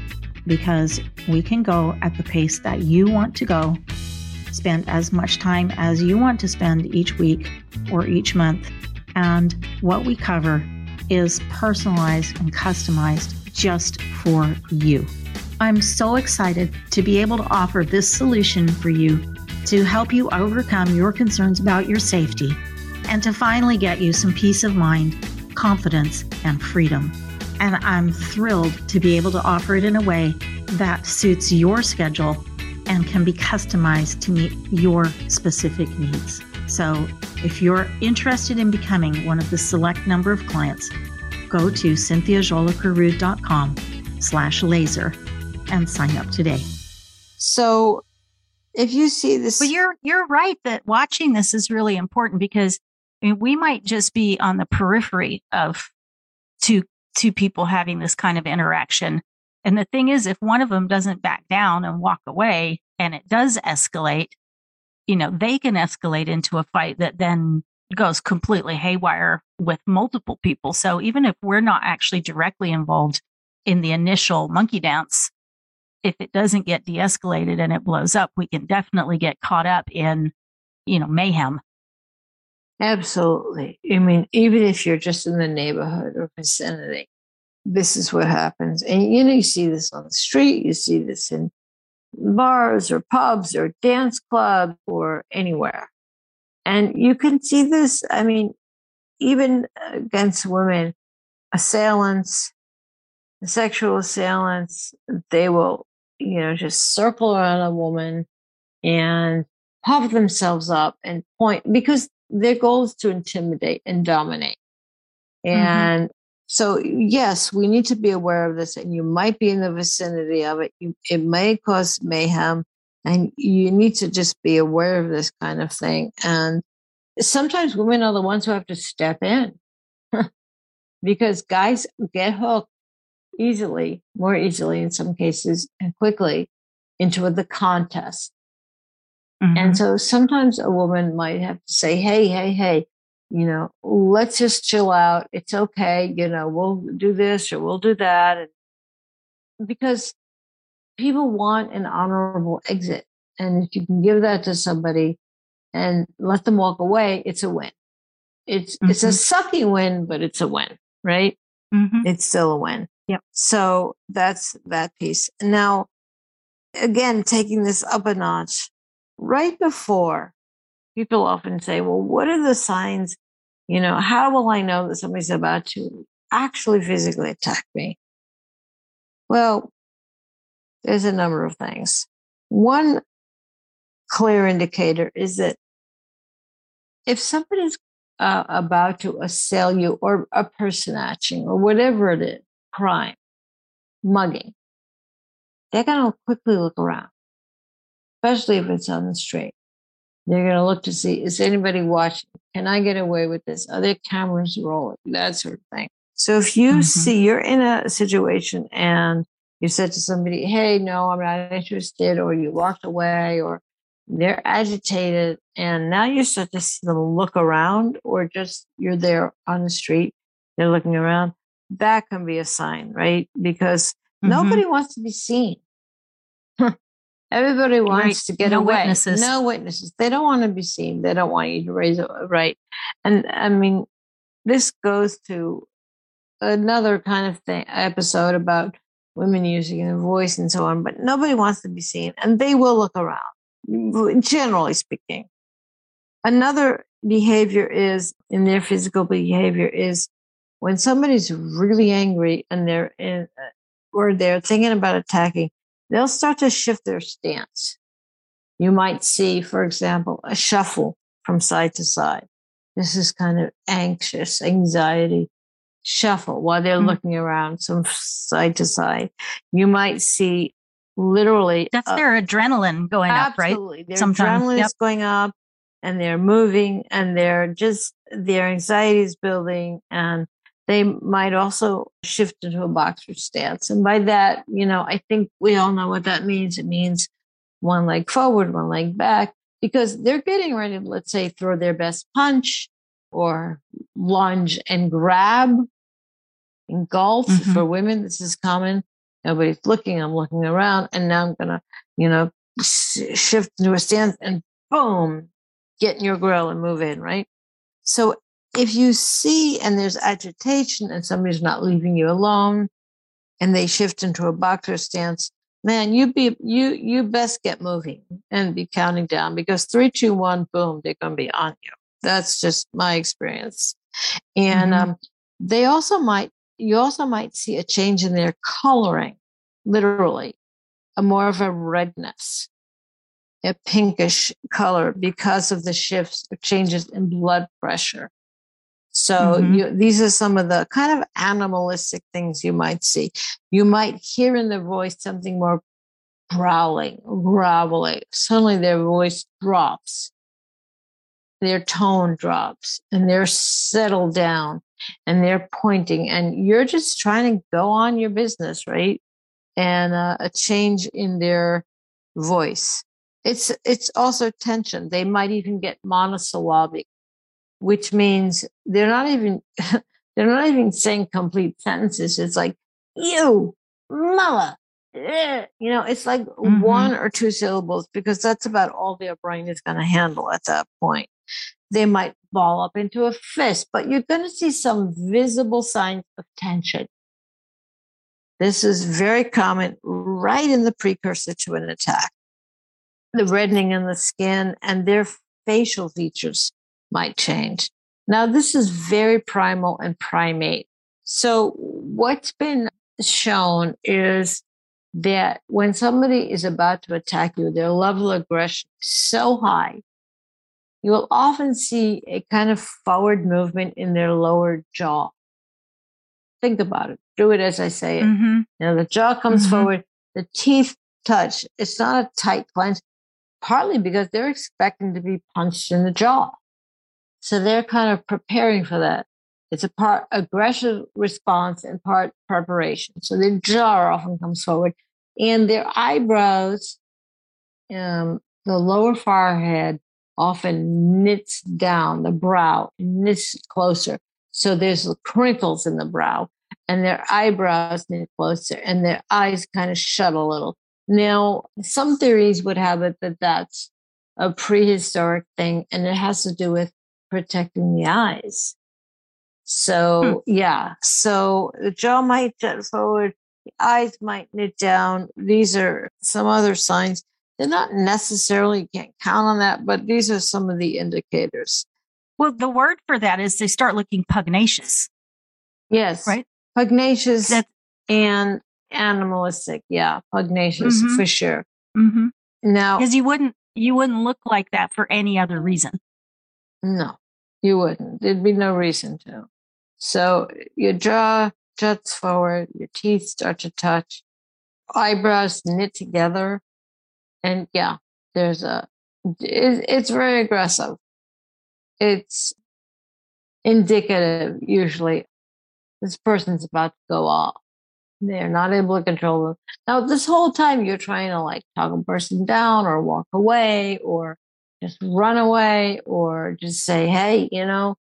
because we can go at the pace that you want to go, spend as much time as you want to spend each week or each month. And what we cover is personalized and customized just for you. I'm so excited to be able to offer this solution for you to help you overcome your concerns about your safety and to finally get you some peace of mind, confidence, and freedom. And I'm thrilled to be able to offer it in a way that suits your schedule and can be customized to meet your specific needs. So if you're interested in becoming one of the select number of clients, go to cynthiajolicoeur.com/laser and sign up today. So if you see this... Well, you're right that watching this is really important, because I mean, we might just be on the periphery of two people having this kind of interaction. And the thing is, if one of them doesn't back down and walk away and it does escalate, you know, they can escalate into a fight that then goes completely haywire with multiple people. So even if we're not actually directly involved in the initial monkey dance, if it doesn't get de-escalated and it blows up, we can definitely get caught up in, you know, mayhem. Absolutely. I mean, even if you're just in the neighborhood or vicinity, this is what happens. And, you know, you see this on the street, you see this in bars or pubs or dance club or anywhere. And you can see this, I mean, even against women, assailants, sexual assailants, they will, you know, just circle around a woman and puff themselves up and point, because their goal is to intimidate and dominate. And so, yes, we need to be aware of this, and you might be in the vicinity of it. It may cause mayhem, and you need to just be aware of this kind of thing. And sometimes women are the ones who have to step in because guys get hooked easily, more easily in some cases, and quickly into the contest. And so sometimes a woman might have to say, hey, you know, let's just chill out. It's okay. You know, we'll do this or we'll do that. And because people want an honorable exit. And if you can give that to somebody and let them walk away, it's a win. It's a sucky win, but it's a win, right? It's still a win. Yep. So that's that piece. Now, again, taking this up a notch, right before, people often say, well, what are the signs? You know, how will I know that somebody's about to actually physically attack me? Well, there's a number of things. One clear indicator is that if somebody's about to assail you, or a purse snatching, or whatever it is, crime, mugging, they're going to quickly look around, especially if it's on the street. They're going to look to see, is anybody watching? Can I get away with this? Are there cameras rolling? That sort of thing. So if you see you're in a situation and you said to somebody, hey, no, I'm not interested, or you walked away, or they're agitated, and now you start to see them look around, or just you're there on the street, they're looking around, that can be a sign, right? Because nobody wants to be seen. Everybody wants to get away. Witnesses. No witnesses. They don't want to be seen. They don't want you to raise a right. And I mean, this goes to another kind of thing, episode about women using their voice and so on, but nobody wants to be seen, and they will look around, generally speaking. Another behavior is, in their physical behavior, is when somebody's really angry and they're in, or they're thinking about attacking, they'll start to shift their stance. You might see, for example, a shuffle from side to side. This is kind of anxious, anxiety shuffle while they're looking around from side to side. You might see literally... That's their adrenaline going up, right? Absolutely. Their adrenaline is going up, and they're moving, and they're just, their anxiety is building, and they might also shift into a boxer stance. And by that, you know, I think we all know what that means. It means one leg forward, one leg back, because they're getting ready to, let's say, throw their best punch or lunge and grab. In golf, for women, this is common. Nobody's looking. I'm looking around. And now I'm going to, you know, shift into a stance and boom, get in your grill and move in, right? So if you see, and there's agitation, and somebody's not leaving you alone, and they shift into a boxer stance, man, you best get moving and be counting down, because 3, 2, 1, boom, they're going to be on you. That's just my experience. And they also might, you also might see a change in their coloring, literally, a more of a redness, a pinkish color because of the shifts or changes in blood pressure. So these are some of the kind of animalistic things you might see. You might hear in their voice something more growling, groveling. Suddenly their voice drops, their tone drops, and they're settled down and they're pointing, and you're just trying to go on your business, right? And a change in their voice. It's also tension. They might even get monosyllabic, which means they're not even saying complete sentences. It's like, you, mama, you know, it's like one or two syllables, because that's about all their brain is going to handle at that point. They might ball up into a fist, but you're going to see some visible signs of tension. This is very common right in the precursor to an attack. The reddening in the skin and their facial features might change. Now, this is very primal and primate. So what's been shown is that when somebody is about to attack you, their level of aggression is so high, you will often see a kind of forward movement in their lower jaw. Think about it. Do it as I say it. You know, the jaw comes forward, the teeth touch. It's not a tight clench, partly because they're expecting to be punched in the jaw. So they're kind of preparing for that. It's a part aggressive response and part preparation. So their jaw often comes forward, and their eyebrows, the lower forehead often knits down, the brow knits closer. So there's crinkles in the brow, and their eyebrows knit closer, and their eyes kind of shut a little. Now, some theories would have it that that's a prehistoric thing, and it has to do with protecting the eyes. So yeah, so the jaw might jet forward, the eyes might knit down. These are some other signs. They're not necessarily, you can't count on that, but these are some of the indicators. Well, the word for that is they start looking pugnacious. Yes, right. Pugnacious. That's- and animalistic. Yeah, pugnacious for sure. Now, because you wouldn't look like that for any other reason. No, you wouldn't. There'd be no reason to. So your jaw juts forward, your teeth start to touch, eyebrows knit together. And yeah, there's it's very aggressive. It's indicative, usually. This person's about to go off. They're not able to control them. Now, this whole time you're trying to like talk a person down or walk away or just run away or just say, hey, you know,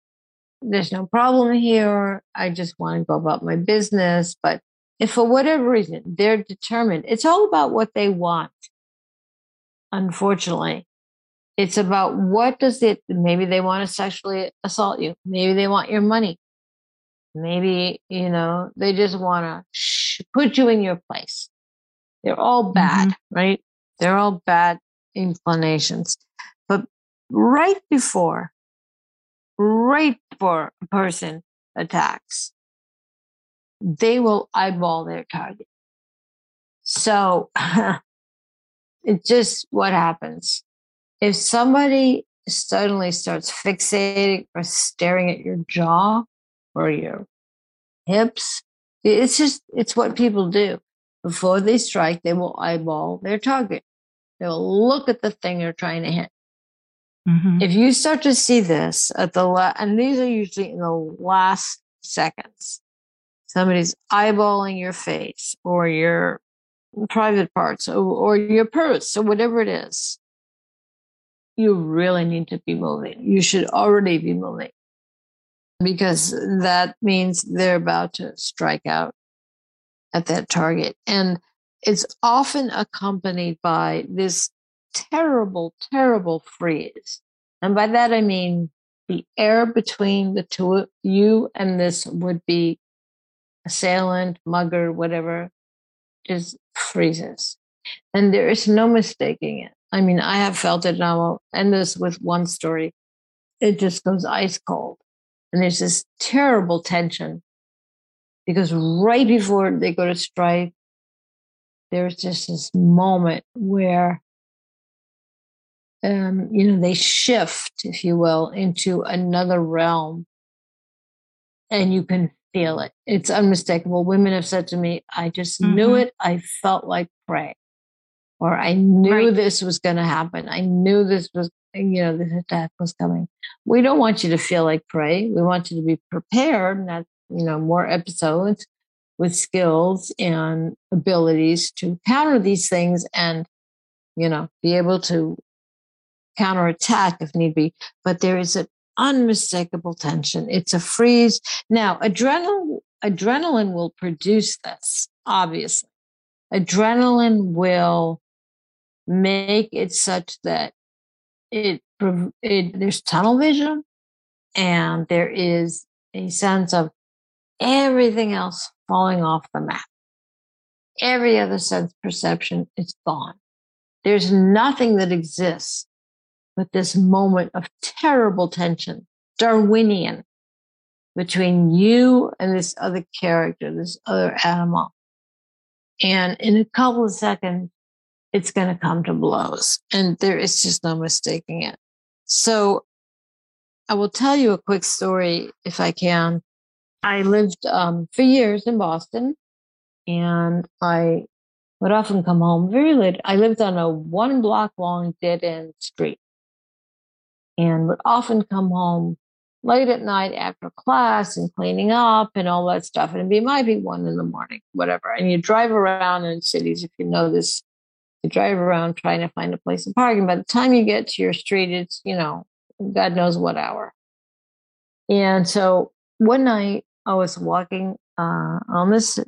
there's no problem here. I just want to go about my business. But if for whatever reason they're determined, it's all about what they want. Unfortunately, it's about what does it, maybe they want to sexually assault you. Maybe they want your money. Maybe, you know, they just want to put you in your place. They're all bad, right? They're all bad inclinations. But right before a person attacks, they will eyeball their target. So it's just what happens. If somebody suddenly starts fixating or staring at your jaw or your hips, it's what people do. Before they strike, they will eyeball their target. They'll look at the thing they're trying to hit. If you start to see this at the and these are usually in the last seconds, somebody's eyeballing your face or your private parts or your purse or whatever it is, you really need to be moving. You should already be moving, because that means they're about to strike out at that target. And it's often accompanied by this terrible, terrible freeze. And by that, I mean the air between the two of you and this would-be assailant, mugger, whatever, just freezes. And there is no mistaking it. I mean, I have felt it, and I will end this with one story. It just goes ice cold. And there's this terrible tension because right before they go to strike, there's just this moment where, they shift, if you will, into another realm. And you can feel it. It's unmistakable. Women have said to me, I just knew it. I felt like prey. Or I knew this was going to happen. I knew this was, this attack was coming. We don't want you to feel like prey. We want you to be prepared, not, more episodes with skills and abilities to counter these things and, be able to counterattack if need be. But there is an unmistakable tension. It's a freeze. Now, adrenaline will produce this, obviously. Adrenaline will make it such that there's tunnel vision, and there is a sense of everything else falling off the map. Every other sense perception is gone. There's nothing that exists but this moment of terrible tension, Darwinian, between you and this other character, this other animal. And in a couple of seconds, it's going to come to blows. And there is just no mistaking it. So I will tell you a quick story if I can. I lived for years in Boston, and I would often come home very late. I lived on a 1-block-long dead-end street and would often come home late at night after class and cleaning up and all that stuff. And it might be 1 a.m, whatever. And you drive around in cities, if you know this, you drive around trying to find a place to park. And by the time you get to your street, it's, God knows what hour. And so one night I was walking on this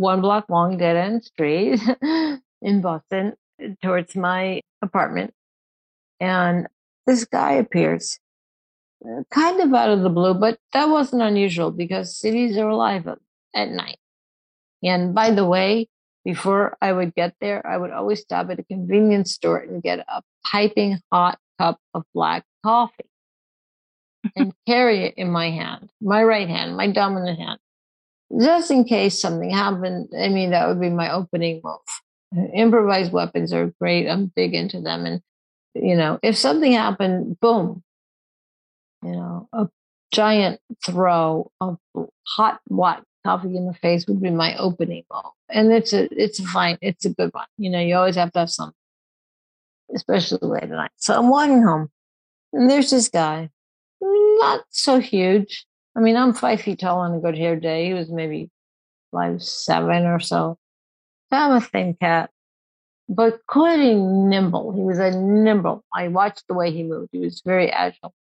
1-block-long dead-end street in Boston towards my apartment. And this guy appears. Kind of out of the blue, but that wasn't unusual because cities are alive at night. And by the way, before I would get there, I would always stop at a convenience store and get a piping hot cup of black coffee and carry it in my hand, my right hand, my dominant hand, just in case something happened. I mean, that would be my opening move. Improvised weapons are great. I'm big into them. And, if something happened, boom. A giant throw of hot coffee in the face would be my opening move. And it's a good one. You always have to have something, especially late at night. So I'm walking home, and there's this guy, not so huge. I mean, I'm 5 feet tall on a good hair day. He was maybe 5'7" or so. I'm a thin cat, but quite nimble. He was nimble. I watched the way he moved. He was very agile.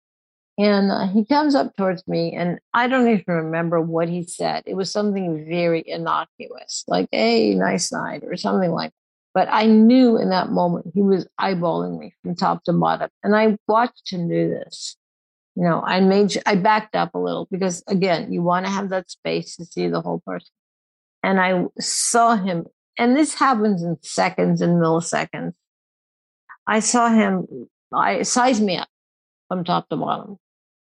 And he comes up towards me, and I don't even remember what he said. It was something very innocuous, like, hey, nice night, or something like that. But I knew in that moment he was eyeballing me from top to bottom. And I watched him do this. I backed up a little because, again, you want to have that space to see the whole person. And I saw him, and this happens in seconds and milliseconds. I saw him, size me up from top to bottom.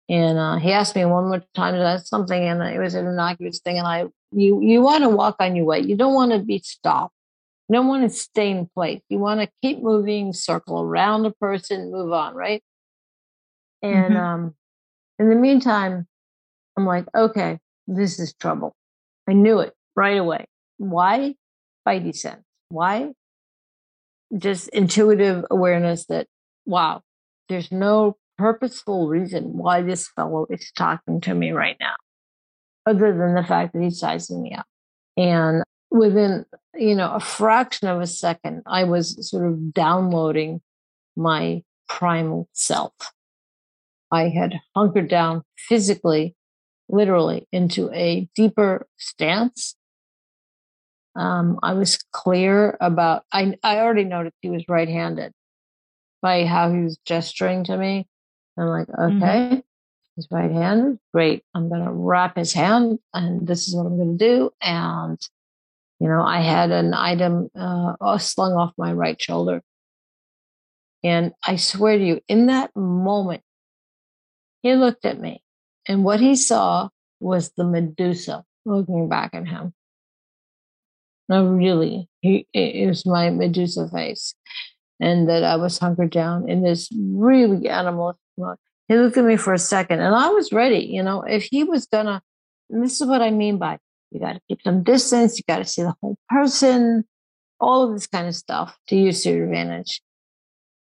And he asked me one more time something, and it was an innocuous thing. And you want to walk on your way. You don't want to be stopped. You don't want to stay in place. You want to keep moving, circle around a person, move on, right? And in the meantime, I'm like, okay, this is trouble. I knew it right away. Why? Spidey sense. Why? Just intuitive awareness that, wow, there's no purposeful reason why this fellow is talking to me right now, other than the fact that he's sizing me up. And within, a fraction of a second, I was sort of downloading my primal self. I had hunkered down physically, literally, into a deeper stance. I was clear about, I already noticed he was right-handed by how he was gesturing to me. I'm like, okay, his right hand. Great. I'm going to wrap his hand, and this is what I'm going to do. And, you know, I had an item slung off my right shoulder. And I swear to you, in that moment, he looked at me, and what he saw was the Medusa looking back at him. No, really, it was my Medusa face, and that I was hunkered down in this really animal look. He looked at me for a second, and I was ready. You know, if he was gonna, and this is what I mean by you got to keep some distance, you got to see the whole person, all of this kind of stuff to use to your advantage.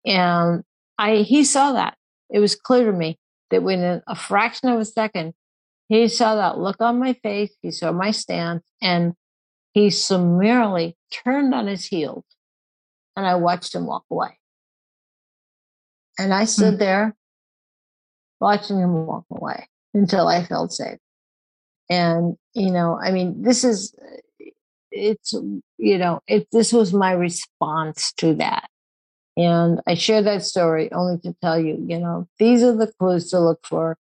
And he saw that. It was clear to me that within a fraction of a second, he saw that look on my face. He saw my stance, and he summarily turned on his heels, and I watched him walk away. And I stood there watching him walk away until I felt safe. And, you know, I mean, this was my response to that. And I share that story only to tell you, you know, these are the clues to look for.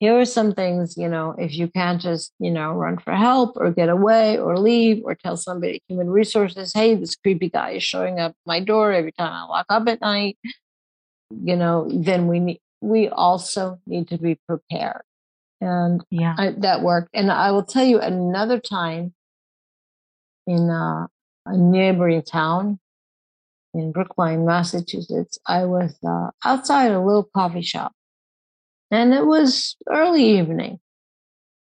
Here are some things, you know, if you can't just, you know, run for help or get away or leave or tell somebody, human resources, hey, this creepy guy is showing up my door every time I lock up at night, you know, then we also need to be prepared. And yeah, that worked. And I will tell you another time in a neighboring town in Brookline, Massachusetts, I was outside a little coffee shop. And it was early evening.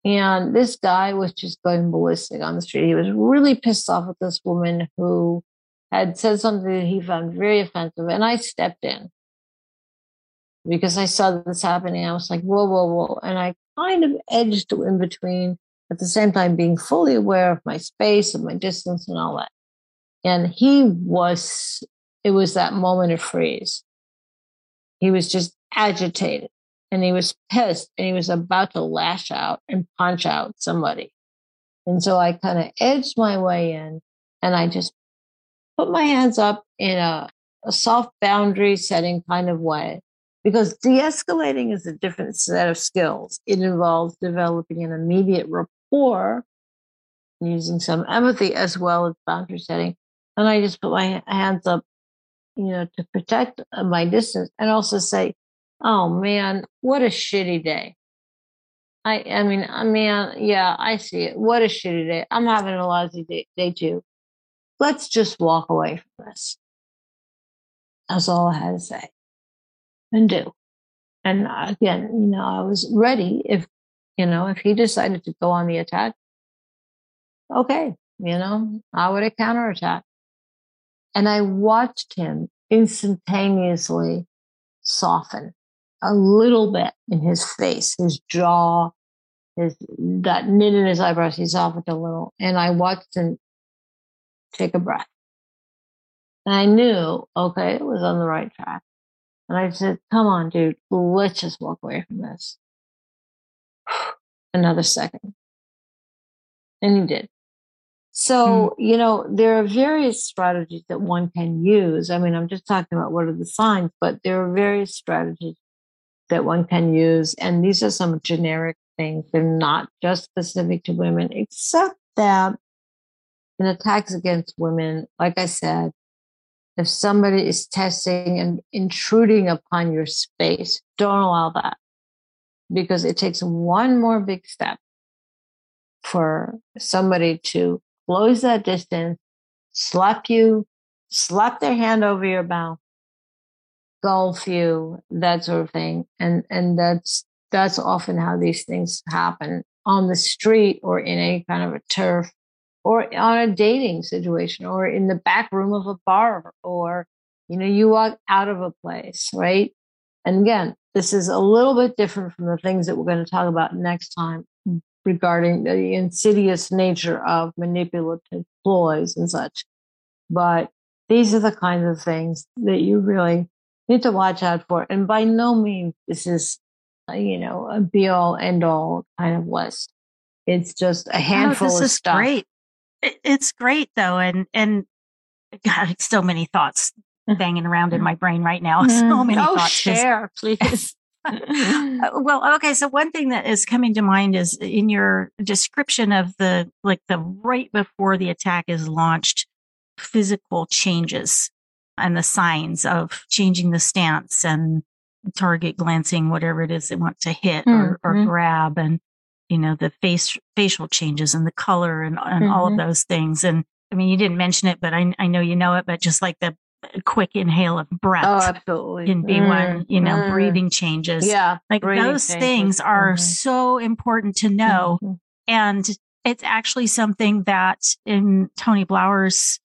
And this guy was just going ballistic on the street. He was really pissed off at this woman who had said something that he found very offensive. And I stepped in because I saw this happening. I was like, whoa, whoa, whoa. And I kind of edged in between, at the same time being fully aware of my space and my distance and all that. And it was that moment of freeze. He was just agitated. And he was pissed, and he was about to lash out and punch out somebody. And so I kind of edged my way in, and I just put my hands up in a soft boundary setting kind of way, because de-escalating is a different set of skills. It involves developing an immediate rapport, using some empathy as well as boundary setting. And I just put my hands up, you know, to protect my distance, and also say, oh man, what a shitty day. I see it. What a shitty day. I'm having a lousy day too. Let's just walk away from this. That's all I had to say and do. And again, you know, I was ready if he decided to go on the attack. Okay, you know, I would have counterattacked. And I watched him instantaneously soften a little bit in his face, his jaw, that knit in his eyebrows. He softened a little, and I watched him take a breath. And I knew, okay, it was on the right track. And I said, come on, dude, let's just walk away from this. Another second. And he did. So, you know, there are various strategies that one can use. I mean, I'm just talking about what are the signs, but there are various strategies that one can use. And these are some generic things. They're not just specific to women, except that in attacks against women, like I said, if somebody is testing and intruding upon your space, don't allow that, because it takes one more big step for somebody to close that distance, slap you, slap their hand over your mouth, gulf you, that sort of thing. And that's often how these things happen on the street or in any kind of a turf or on a dating situation or in the back room of a bar, or, you know, you walk out of a place, right? And again, this is a little bit different from the things that we're going to talk about next time, regarding the insidious nature of manipulative ploys and such. But these are the kinds of things that you really need to watch out for. And by no means this is, you know, a be all end all kind of list. It's just a handful of stuff. Great. It's great though. And God, so many thoughts banging around in my brain right now. So many thoughts. Share, please. Well, okay. So one thing that is coming to mind is in your description of the right before the attack is launched, physical changes and the signs of changing the stance and target glancing, whatever it is they want to hit or grab, and, you know, the facial changes and the color and all of those things. And I mean, you didn't mention it, but I know you know it, but just like the quick inhale of breath. Oh, absolutely. Can be one, you know, breathing changes. Yeah. Like those things are so important to know. Mm-hmm. And it's actually something that in Tony Blauer's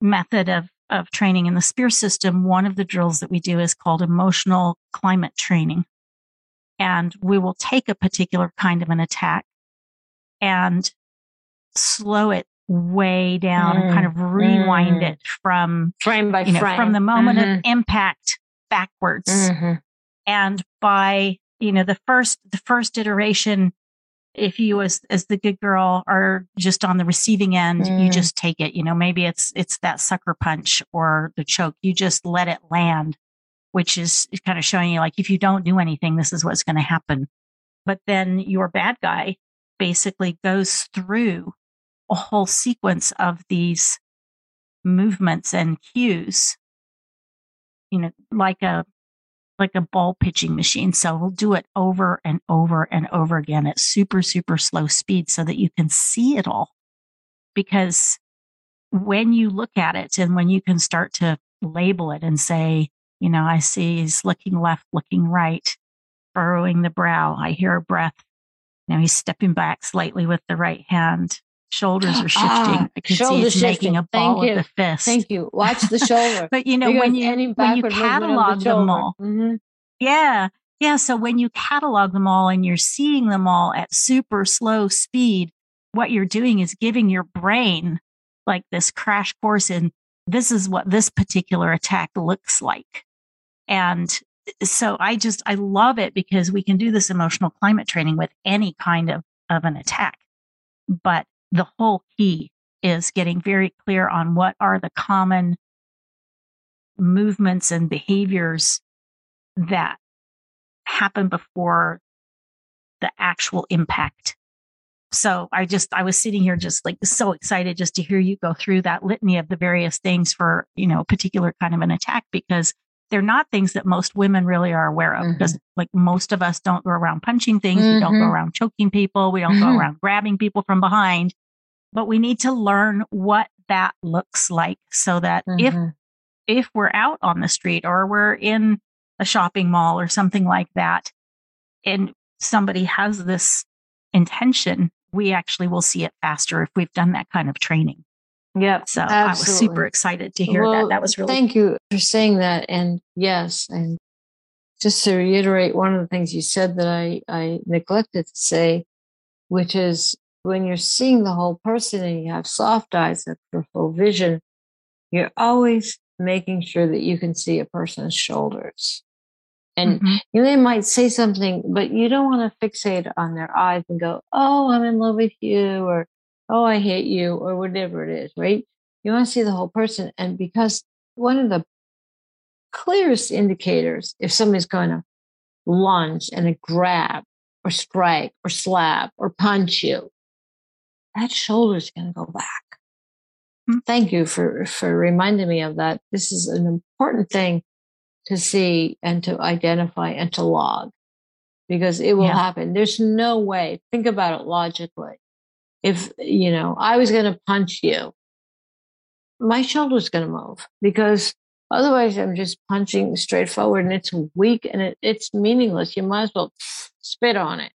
method of training in the SPEAR system, one of the drills that we do is called emotional climate training. And we will take a particular kind of an attack and slow it way down and kind of rewind it from frame by frame, from the moment of impact backwards. Mm-hmm. And by, you know, the first iteration, if you as the good girl are just on the receiving end, you just take it, you know, maybe it's that sucker punch or the choke, you just let it land, which is kind of showing you like, if you don't do anything, this is what's going to happen. But then your bad guy basically goes through a whole sequence of these movements and cues, you know, like a ball pitching machine. So we'll do it over and over and over again at super, super slow speed so that you can see it all. Because when you look at it and when you can start to label it and say, you know, I see he's looking left, looking right, furrowing the brow. I hear a breath. Now he's stepping back slightly with the right hand. Shoulders are shifting. I can see he's making a ball with the fist. Thank you. Watch the shoulder. But you know, when you catalog them all. Mm-hmm. Yeah. Yeah. So when you catalog them all and you're seeing them all at super slow speed, what you're doing is giving your brain like this crash course in this is what this particular attack looks like. And so I love it because we can do this emotional climate training with any kind of an attack. But the whole key is getting very clear on what are the common movements and behaviors that happen before the actual impact. So I was sitting here just like so excited just to hear you go through that litany of the various things for, you know, a particular kind of an attack, because they're not things that most women really are aware of, because like most of us don't go around punching things. We don't go around choking people. We don't go around grabbing people from behind, but we need to learn what that looks like so that if we're out on the street or we're in a shopping mall or something like that, and somebody has this intention, we actually will see it faster if we've done that kind of training. Yep. So absolutely. I was super excited to hear that. That was really. Thank you for saying that. And yes, and just to reiterate one of the things you said that I neglected to say, which is when you're seeing the whole person and you have soft eyes and full vision, you're always making sure that you can see a person's shoulders. And they might say something, but you don't want to fixate on their eyes and go, oh, I'm in love with you, or oh, I hate you, or whatever it is, right? You want to see the whole person. And because one of the clearest indicators, if somebody's going to lunge and a grab or strike or slap or punch you, that shoulder's going to go back. Thank you for reminding me of that. This is an important thing to see and to identify and to log, because it will happen. There's no way. Think about it logically. If, you know, I was going to punch you, my shoulder's going to move, because otherwise I'm just punching straight forward and it's weak and it's meaningless. You might as well spit on it.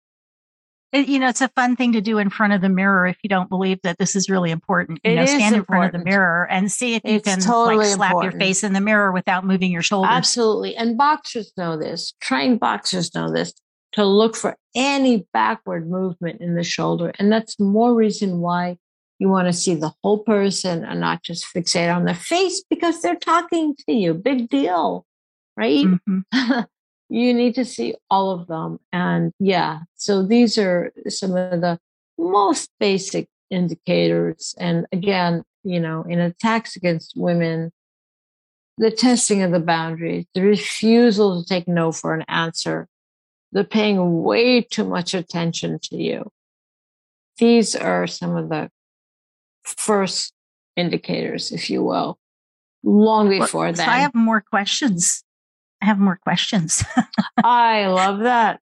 You know, it's a fun thing to do in front of the mirror if you don't believe that this is really important. Stand in front of the mirror and see if you can totally slap your face in the mirror without moving your shoulders. Absolutely. And boxers know this. Trained boxers know this, to look for any backward movement in the shoulder. And that's more reason why you want to see the whole person and not just fixate on their face, because they're talking to you. Big deal, right? Mm-hmm. You need to see all of them. And yeah, so these are some of the most basic indicators. And again, you know, in attacks against women, the testing of the boundaries, the refusal to take no for an answer, They're paying way too much attention to you. These are some of the first indicators, if you will, long before that. I have more questions. I love that.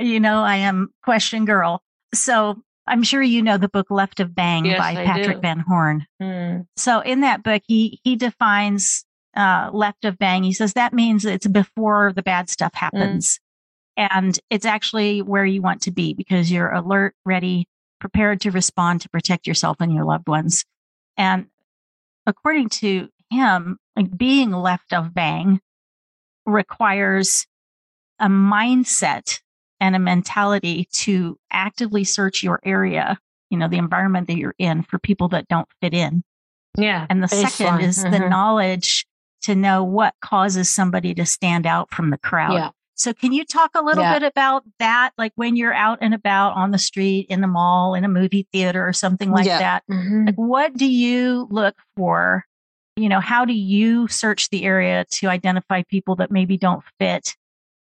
You know, I am question girl. So I'm sure you know the book Left of Bang by Patrick Van Horn. So in that book, he defines left of bang. He says that means it's before the bad stuff happens. And it's actually where you want to be because you're alert, ready, prepared to respond to protect yourself and your loved ones. And according to him, like being left of bang requires a mindset and a mentality to actively search your area, you know, the environment that you're in for people that don't fit in. Yeah. And the second is the knowledge to know what causes somebody to stand out from the crowd. Yeah. So can you talk a little bit about that? Like when you're out and about on the street, in the mall, in a movie theater or something like that, like what do you look for? You know, how do you search the area to identify people that maybe don't fit?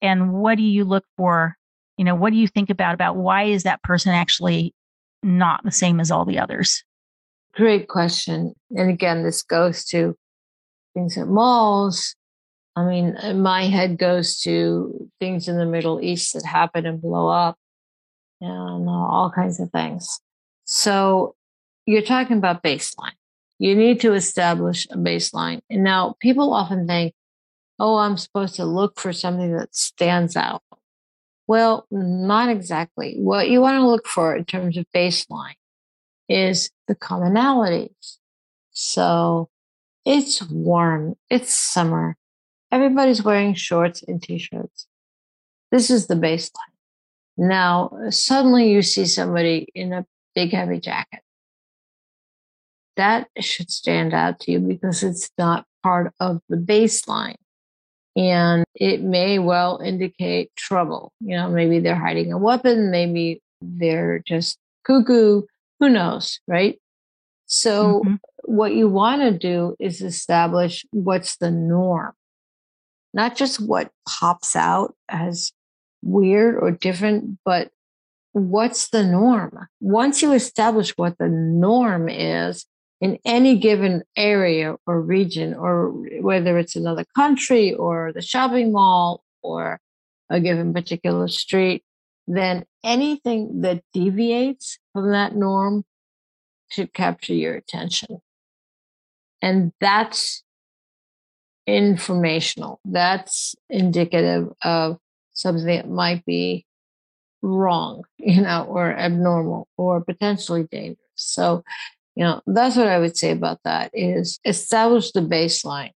And what do you look for? You know, what do you think about why is that person actually not the same as all the others? Great question. And again, this goes to things at malls. I mean, my head goes to things in the Middle East that happen and blow up and all kinds of things. So you're talking about baseline. You need to establish a baseline. And now people often think, oh, I'm supposed to look for something that stands out. Well, not exactly. What you want to look for in terms of baseline is the commonalities. So it's warm. It's summer. Everybody's wearing shorts and t-shirts. This is the baseline. Now, suddenly you see somebody in a big, heavy jacket. That should stand out to you because it's not part of the baseline. And it may well indicate trouble. You know, maybe they're hiding a weapon. Maybe they're just cuckoo. Who knows, right? So what you want to do is establish what's the norm. Not just what pops out as weird or different, but what's the norm? Once you establish what the norm is in any given area or region, or whether it's another country or the shopping mall or a given particular street, then anything that deviates from that norm should capture your attention. And that's informational. That's indicative of something that might be wrong, you know, or abnormal or potentially dangerous. So, you know, that's what I would say about that is establish the baseline,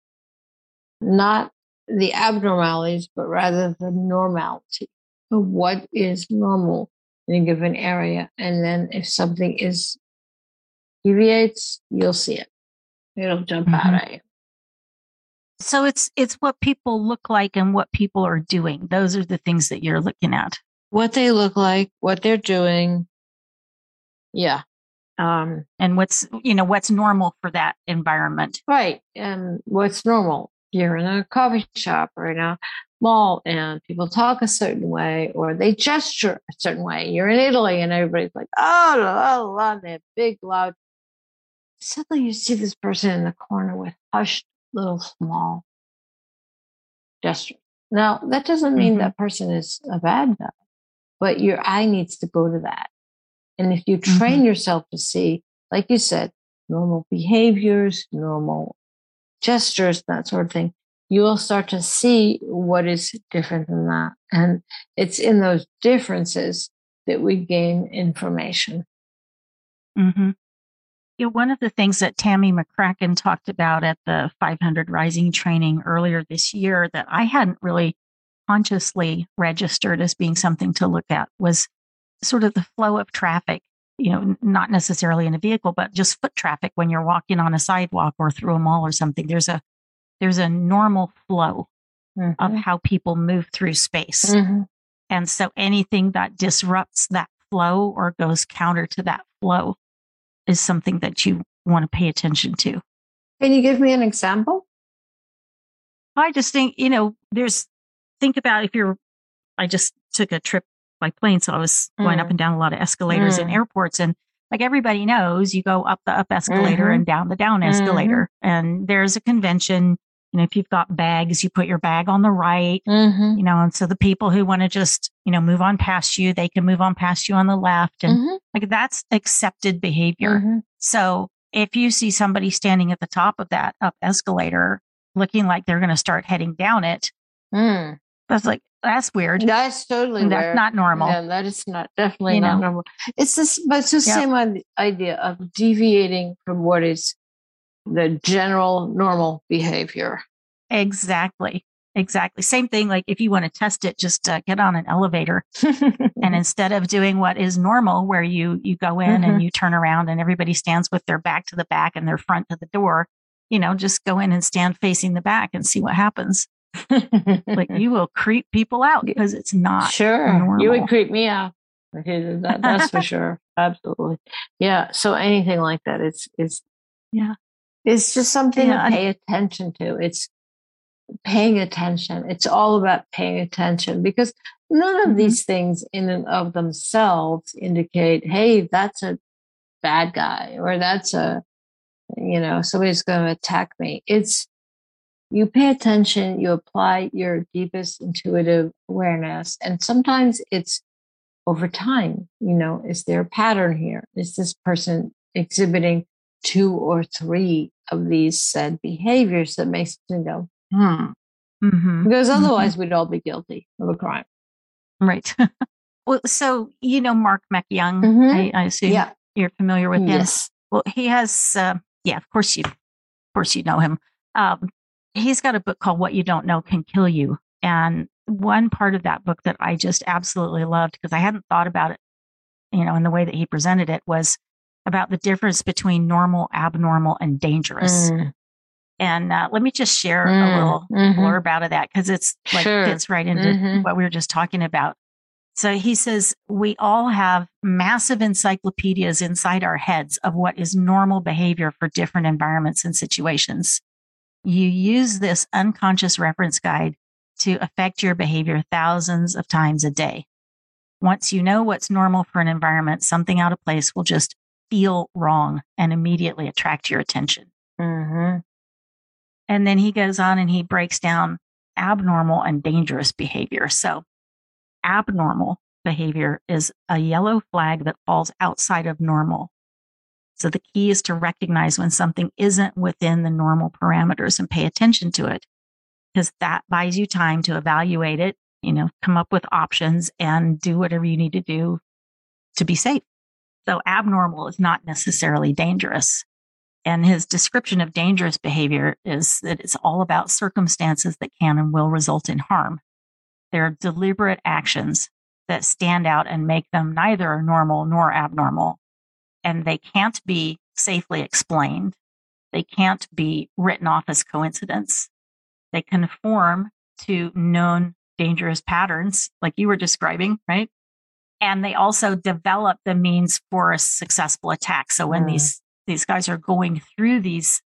not the abnormalities, but rather the normality of what is normal in a given area. And then if something is deviates, you'll see it. It'll jump out at you. So it's what people look like and what people are doing. Those are the things that you're looking at. What they look like, what they're doing. Yeah. And what's, you know, what's normal for that environment. Right. And what's normal. You're in a coffee shop or in a mall and people talk a certain way or they gesture a certain way. You're in Italy and everybody's like, oh, la, la, la, and they're big, loud. Suddenly you see this person in the corner with hushed, little small gesture. Now, that doesn't mean that person is a bad guy, but your eye needs to go to that. And if you train yourself to see, like you said, normal behaviors, normal gestures, that sort of thing, you will start to see what is different than that. And it's in those differences that we gain information. You know, one of the things that Tammy McCracken talked about at the 500 Rising training earlier this year that I hadn't really consciously registered as being something to look at was sort of the flow of traffic, you know, not necessarily in a vehicle, but just foot traffic when you're walking on a sidewalk or through a mall or something. There's a normal flow of how people move through space. And so anything that disrupts that flow or goes counter to that flow is something that you want to pay attention to. Can you give me an example? I just think, you know, think about if you're, I just took a trip by plane, so I was going up and down a lot of escalators in airports. And like everybody knows, you go up the up escalator and down the down escalator. And there's a convention. You know, if you've got bags, you put your bag on the right, you know, and so the people who want to just, you know, move on past you, they can move on past you on the left. And like that's accepted behavior. So if you see somebody standing at the top of that up escalator looking like they're going to start heading down it, that's like, that's weird. That's totally weird. That's not normal. Yeah, that is not definitely you not know? Normal. It's this, but it's the same idea of deviating from what is the general normal behavior. Exactly. Exactly. Same thing. Like if you want to test it, just get on an elevator and instead of doing what is normal, where you go in and you turn around and everybody stands with their back to the back and their front to the door, you know, just go in and stand facing the back and see what happens. Like you will creep people out because it's not normal. You would creep me out. Okay, that's for sure. Absolutely. Yeah. So anything like that, it's just something to pay attention to. It's paying attention. It's all about paying attention because none of these things in and of themselves indicate, hey, that's a bad guy or that's a, you know, somebody's going to attack me. It's you pay attention, you apply your deepest intuitive awareness. And sometimes it's over time, you know, is there a pattern here? Is this person exhibiting 2 or 3 of these said behaviors that makes me go, because otherwise we'd all be guilty of a crime. Right. Well, so, you know, Mark McYoung, I assume you're familiar with him. Yes. Well, he has, of course you know him. He's got a book called What You Don't Know Can Kill You. And one part of that book that I just absolutely loved, because I hadn't thought about it, you know, in the way that he presented it, was about the difference between normal, abnormal, and dangerous. And let me just share a little blurb out of that, because it's like fits right into what we were just talking about. So he says, we all have massive encyclopedias inside our heads of what is normal behavior for different environments and situations. You use this unconscious reference guide to affect your behavior thousands of times a day. Once you know what's normal for an environment, something out of place will just feel wrong and immediately attract your attention. And then he goes on and he breaks down abnormal and dangerous behavior. So abnormal behavior is a yellow flag that falls outside of normal. So the key is to recognize when something isn't within the normal parameters and pay attention to it, because that buys you time to evaluate it, you know, come up with options and do whatever you need to do to be safe. So abnormal is not necessarily dangerous. And his description of dangerous behavior is that it's all about circumstances that can and will result in harm. They're deliberate actions that stand out and make them neither normal nor abnormal. And they can't be safely explained. They can't be written off as coincidence. They conform to known dangerous patterns, like you were describing, right? And they also develop the means for a successful attack. So when these guys are going through these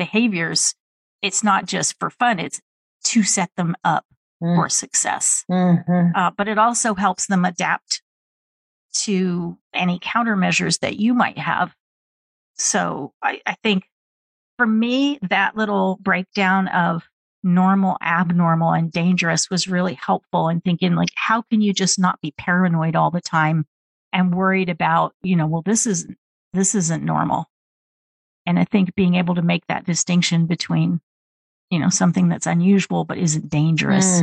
behaviors, it's not just for fun. It's to set them up for success. But it also helps them adapt to any countermeasures that you might have. So I think for me, that little breakdown of normal, abnormal, and dangerous was really helpful in thinking, like, how can you just not be paranoid all the time and worried about, you know, well, this isn't normal. And I think being able to make that distinction between, you know, something that's unusual but isn't dangerous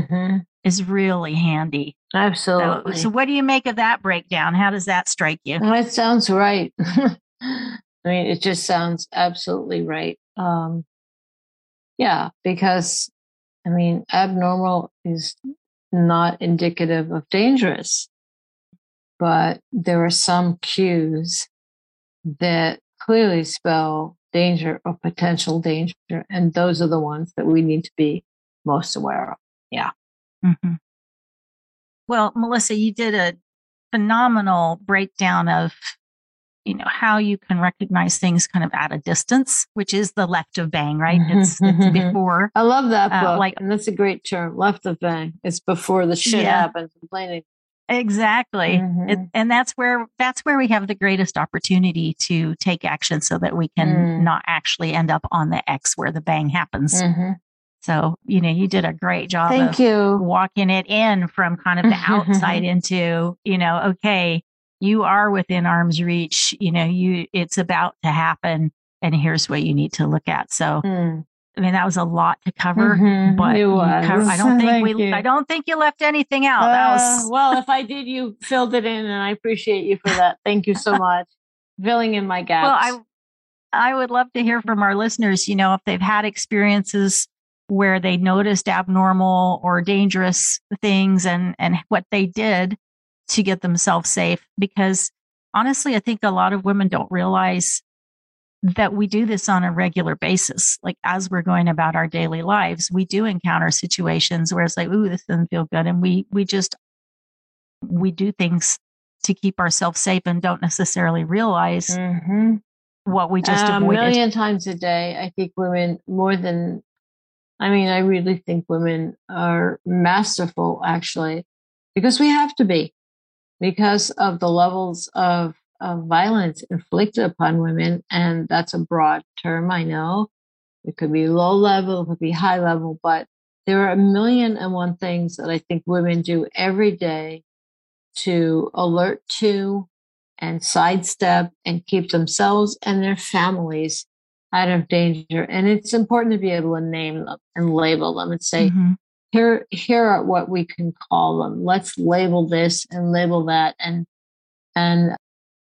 is really handy. Absolutely. So what do you make of that breakdown? How does that strike you? Well, it sounds right. I mean, it just sounds absolutely right. Yeah, because, I mean, abnormal is not indicative of dangerous, but there are some cues that clearly spell danger or potential danger, and those are the ones that we need to be most aware of. Yeah. Well, Melissa, you did a phenomenal breakdown of, you know, how you can recognize things kind of at a distance, which is the Left of Bang, right? It's before. I love that book. And that's a great term, Left of Bang. It's before the shit happens. Complaining Exactly. Mm-hmm. And that's where we have the greatest opportunity to take action so that we can not actually end up on the X where the bang happens. Mm-hmm. So, you know, you did a great job of walking it in from kind of the outside into, you know, okay, you are within arm's reach, you know, it's about to happen and here's what you need to look at. So, I mean, that was a lot to cover, but I don't think you left anything out. Well, if I did, you filled it in, and I appreciate you for that. Thank you so much. Filling in my gaps. Well, I would love to hear from our listeners, you know, if they've had experiences where they noticed abnormal or dangerous things and what they did to get themselves safe. Because honestly, I think a lot of women don't realize that we do this on a regular basis. Like as we're going about our daily lives, we do encounter situations where it's like, ooh, this doesn't feel good. And we do things to keep ourselves safe and don't necessarily realize what we just avoided. A million times a day, I think women I really think women are masterful actually, because we have to be, because of the levels of violence inflicted upon women. And that's a broad term, I know. It could be low level, it could be high level, but there are a million and one things that I think women do every day to alert to and sidestep and keep themselves and their families out of danger. And it's important to be able to name them and label them and say, here are what we can call them. Let's label this and label that. And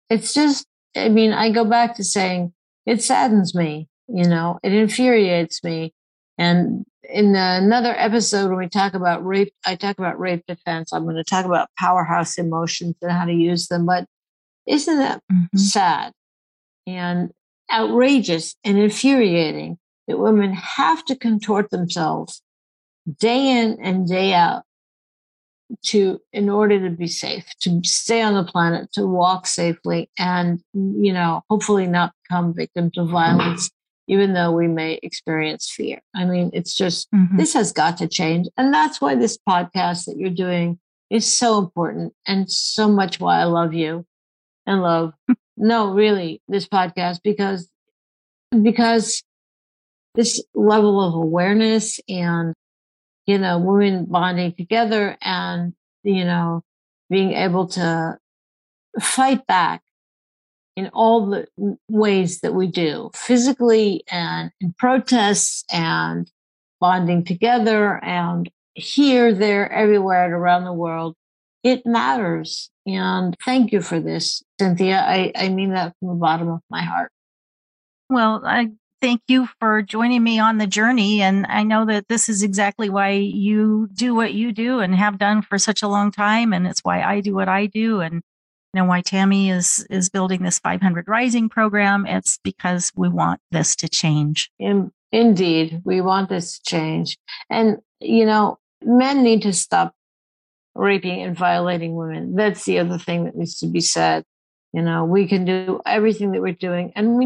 it's just, I mean, I go back to saying it saddens me, you know, it infuriates me. And in another episode, when we talk about rape, I talk about rape defense. I'm going to talk about powerhouse emotions and how to use them. But isn't that sad and outrageous and infuriating that women have to contort themselves day in and day out in order to be safe, to stay on the planet, to walk safely, and, you know, hopefully not become victims of violence, even though we may experience fear. I mean, it's just, this has got to change. And that's why this podcast that you're doing is so important, and so much why I love you and love, no, really, this podcast, because this level of awareness and, you know, women bonding together and, you know, being able to fight back in all the ways that we do, physically and in protests and bonding together and here, there, everywhere and around the world. It matters. And thank you for this, Cynthia. I mean that from the bottom of my heart. Well, I thank you for joining me on the journey. And I know that this is exactly why you do what you do and have done for such a long time. And it's why I do what I do. And you know why Tammy is building this 500 Rising program. It's because we want this to change. Indeed, we want this to change. And, you know, men need to stop raping and violating women. That's the other thing that needs to be said. You know, we can do everything that we're doing, and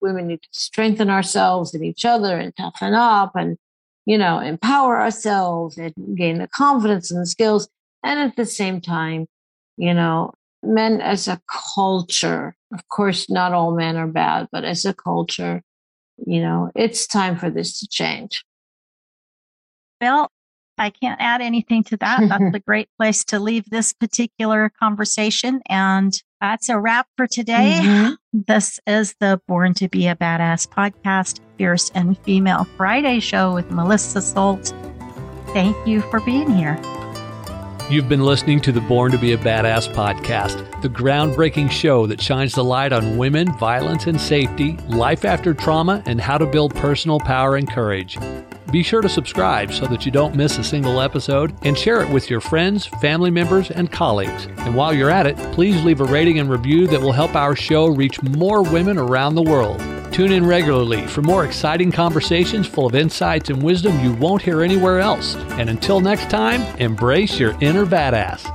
women need to strengthen ourselves and each other and toughen up and, you know, empower ourselves and gain the confidence and the skills. And at the same time, you know, men as a culture, of course, not all men are bad, but as a culture, you know, it's time for this to change. Well, I can't add anything to that. That's a great place to leave this particular conversation. And that's a wrap for today. This is the Born to Be a Badass podcast, Fierce and Female Friday show with Melissa Salt. Thank you for being here. You've been listening to the Born to Be a Badass podcast, the groundbreaking show that shines the light on women, violence and safety, life after trauma, and how to build personal power and courage. Be sure to subscribe so that you don't miss a single episode, and share it with your friends, family members, and colleagues. And while you're at it, please leave a rating and review that will help our show reach more women around the world. Tune in regularly for more exciting conversations full of insights and wisdom you won't hear anywhere else. And until next time, embrace your inner badass.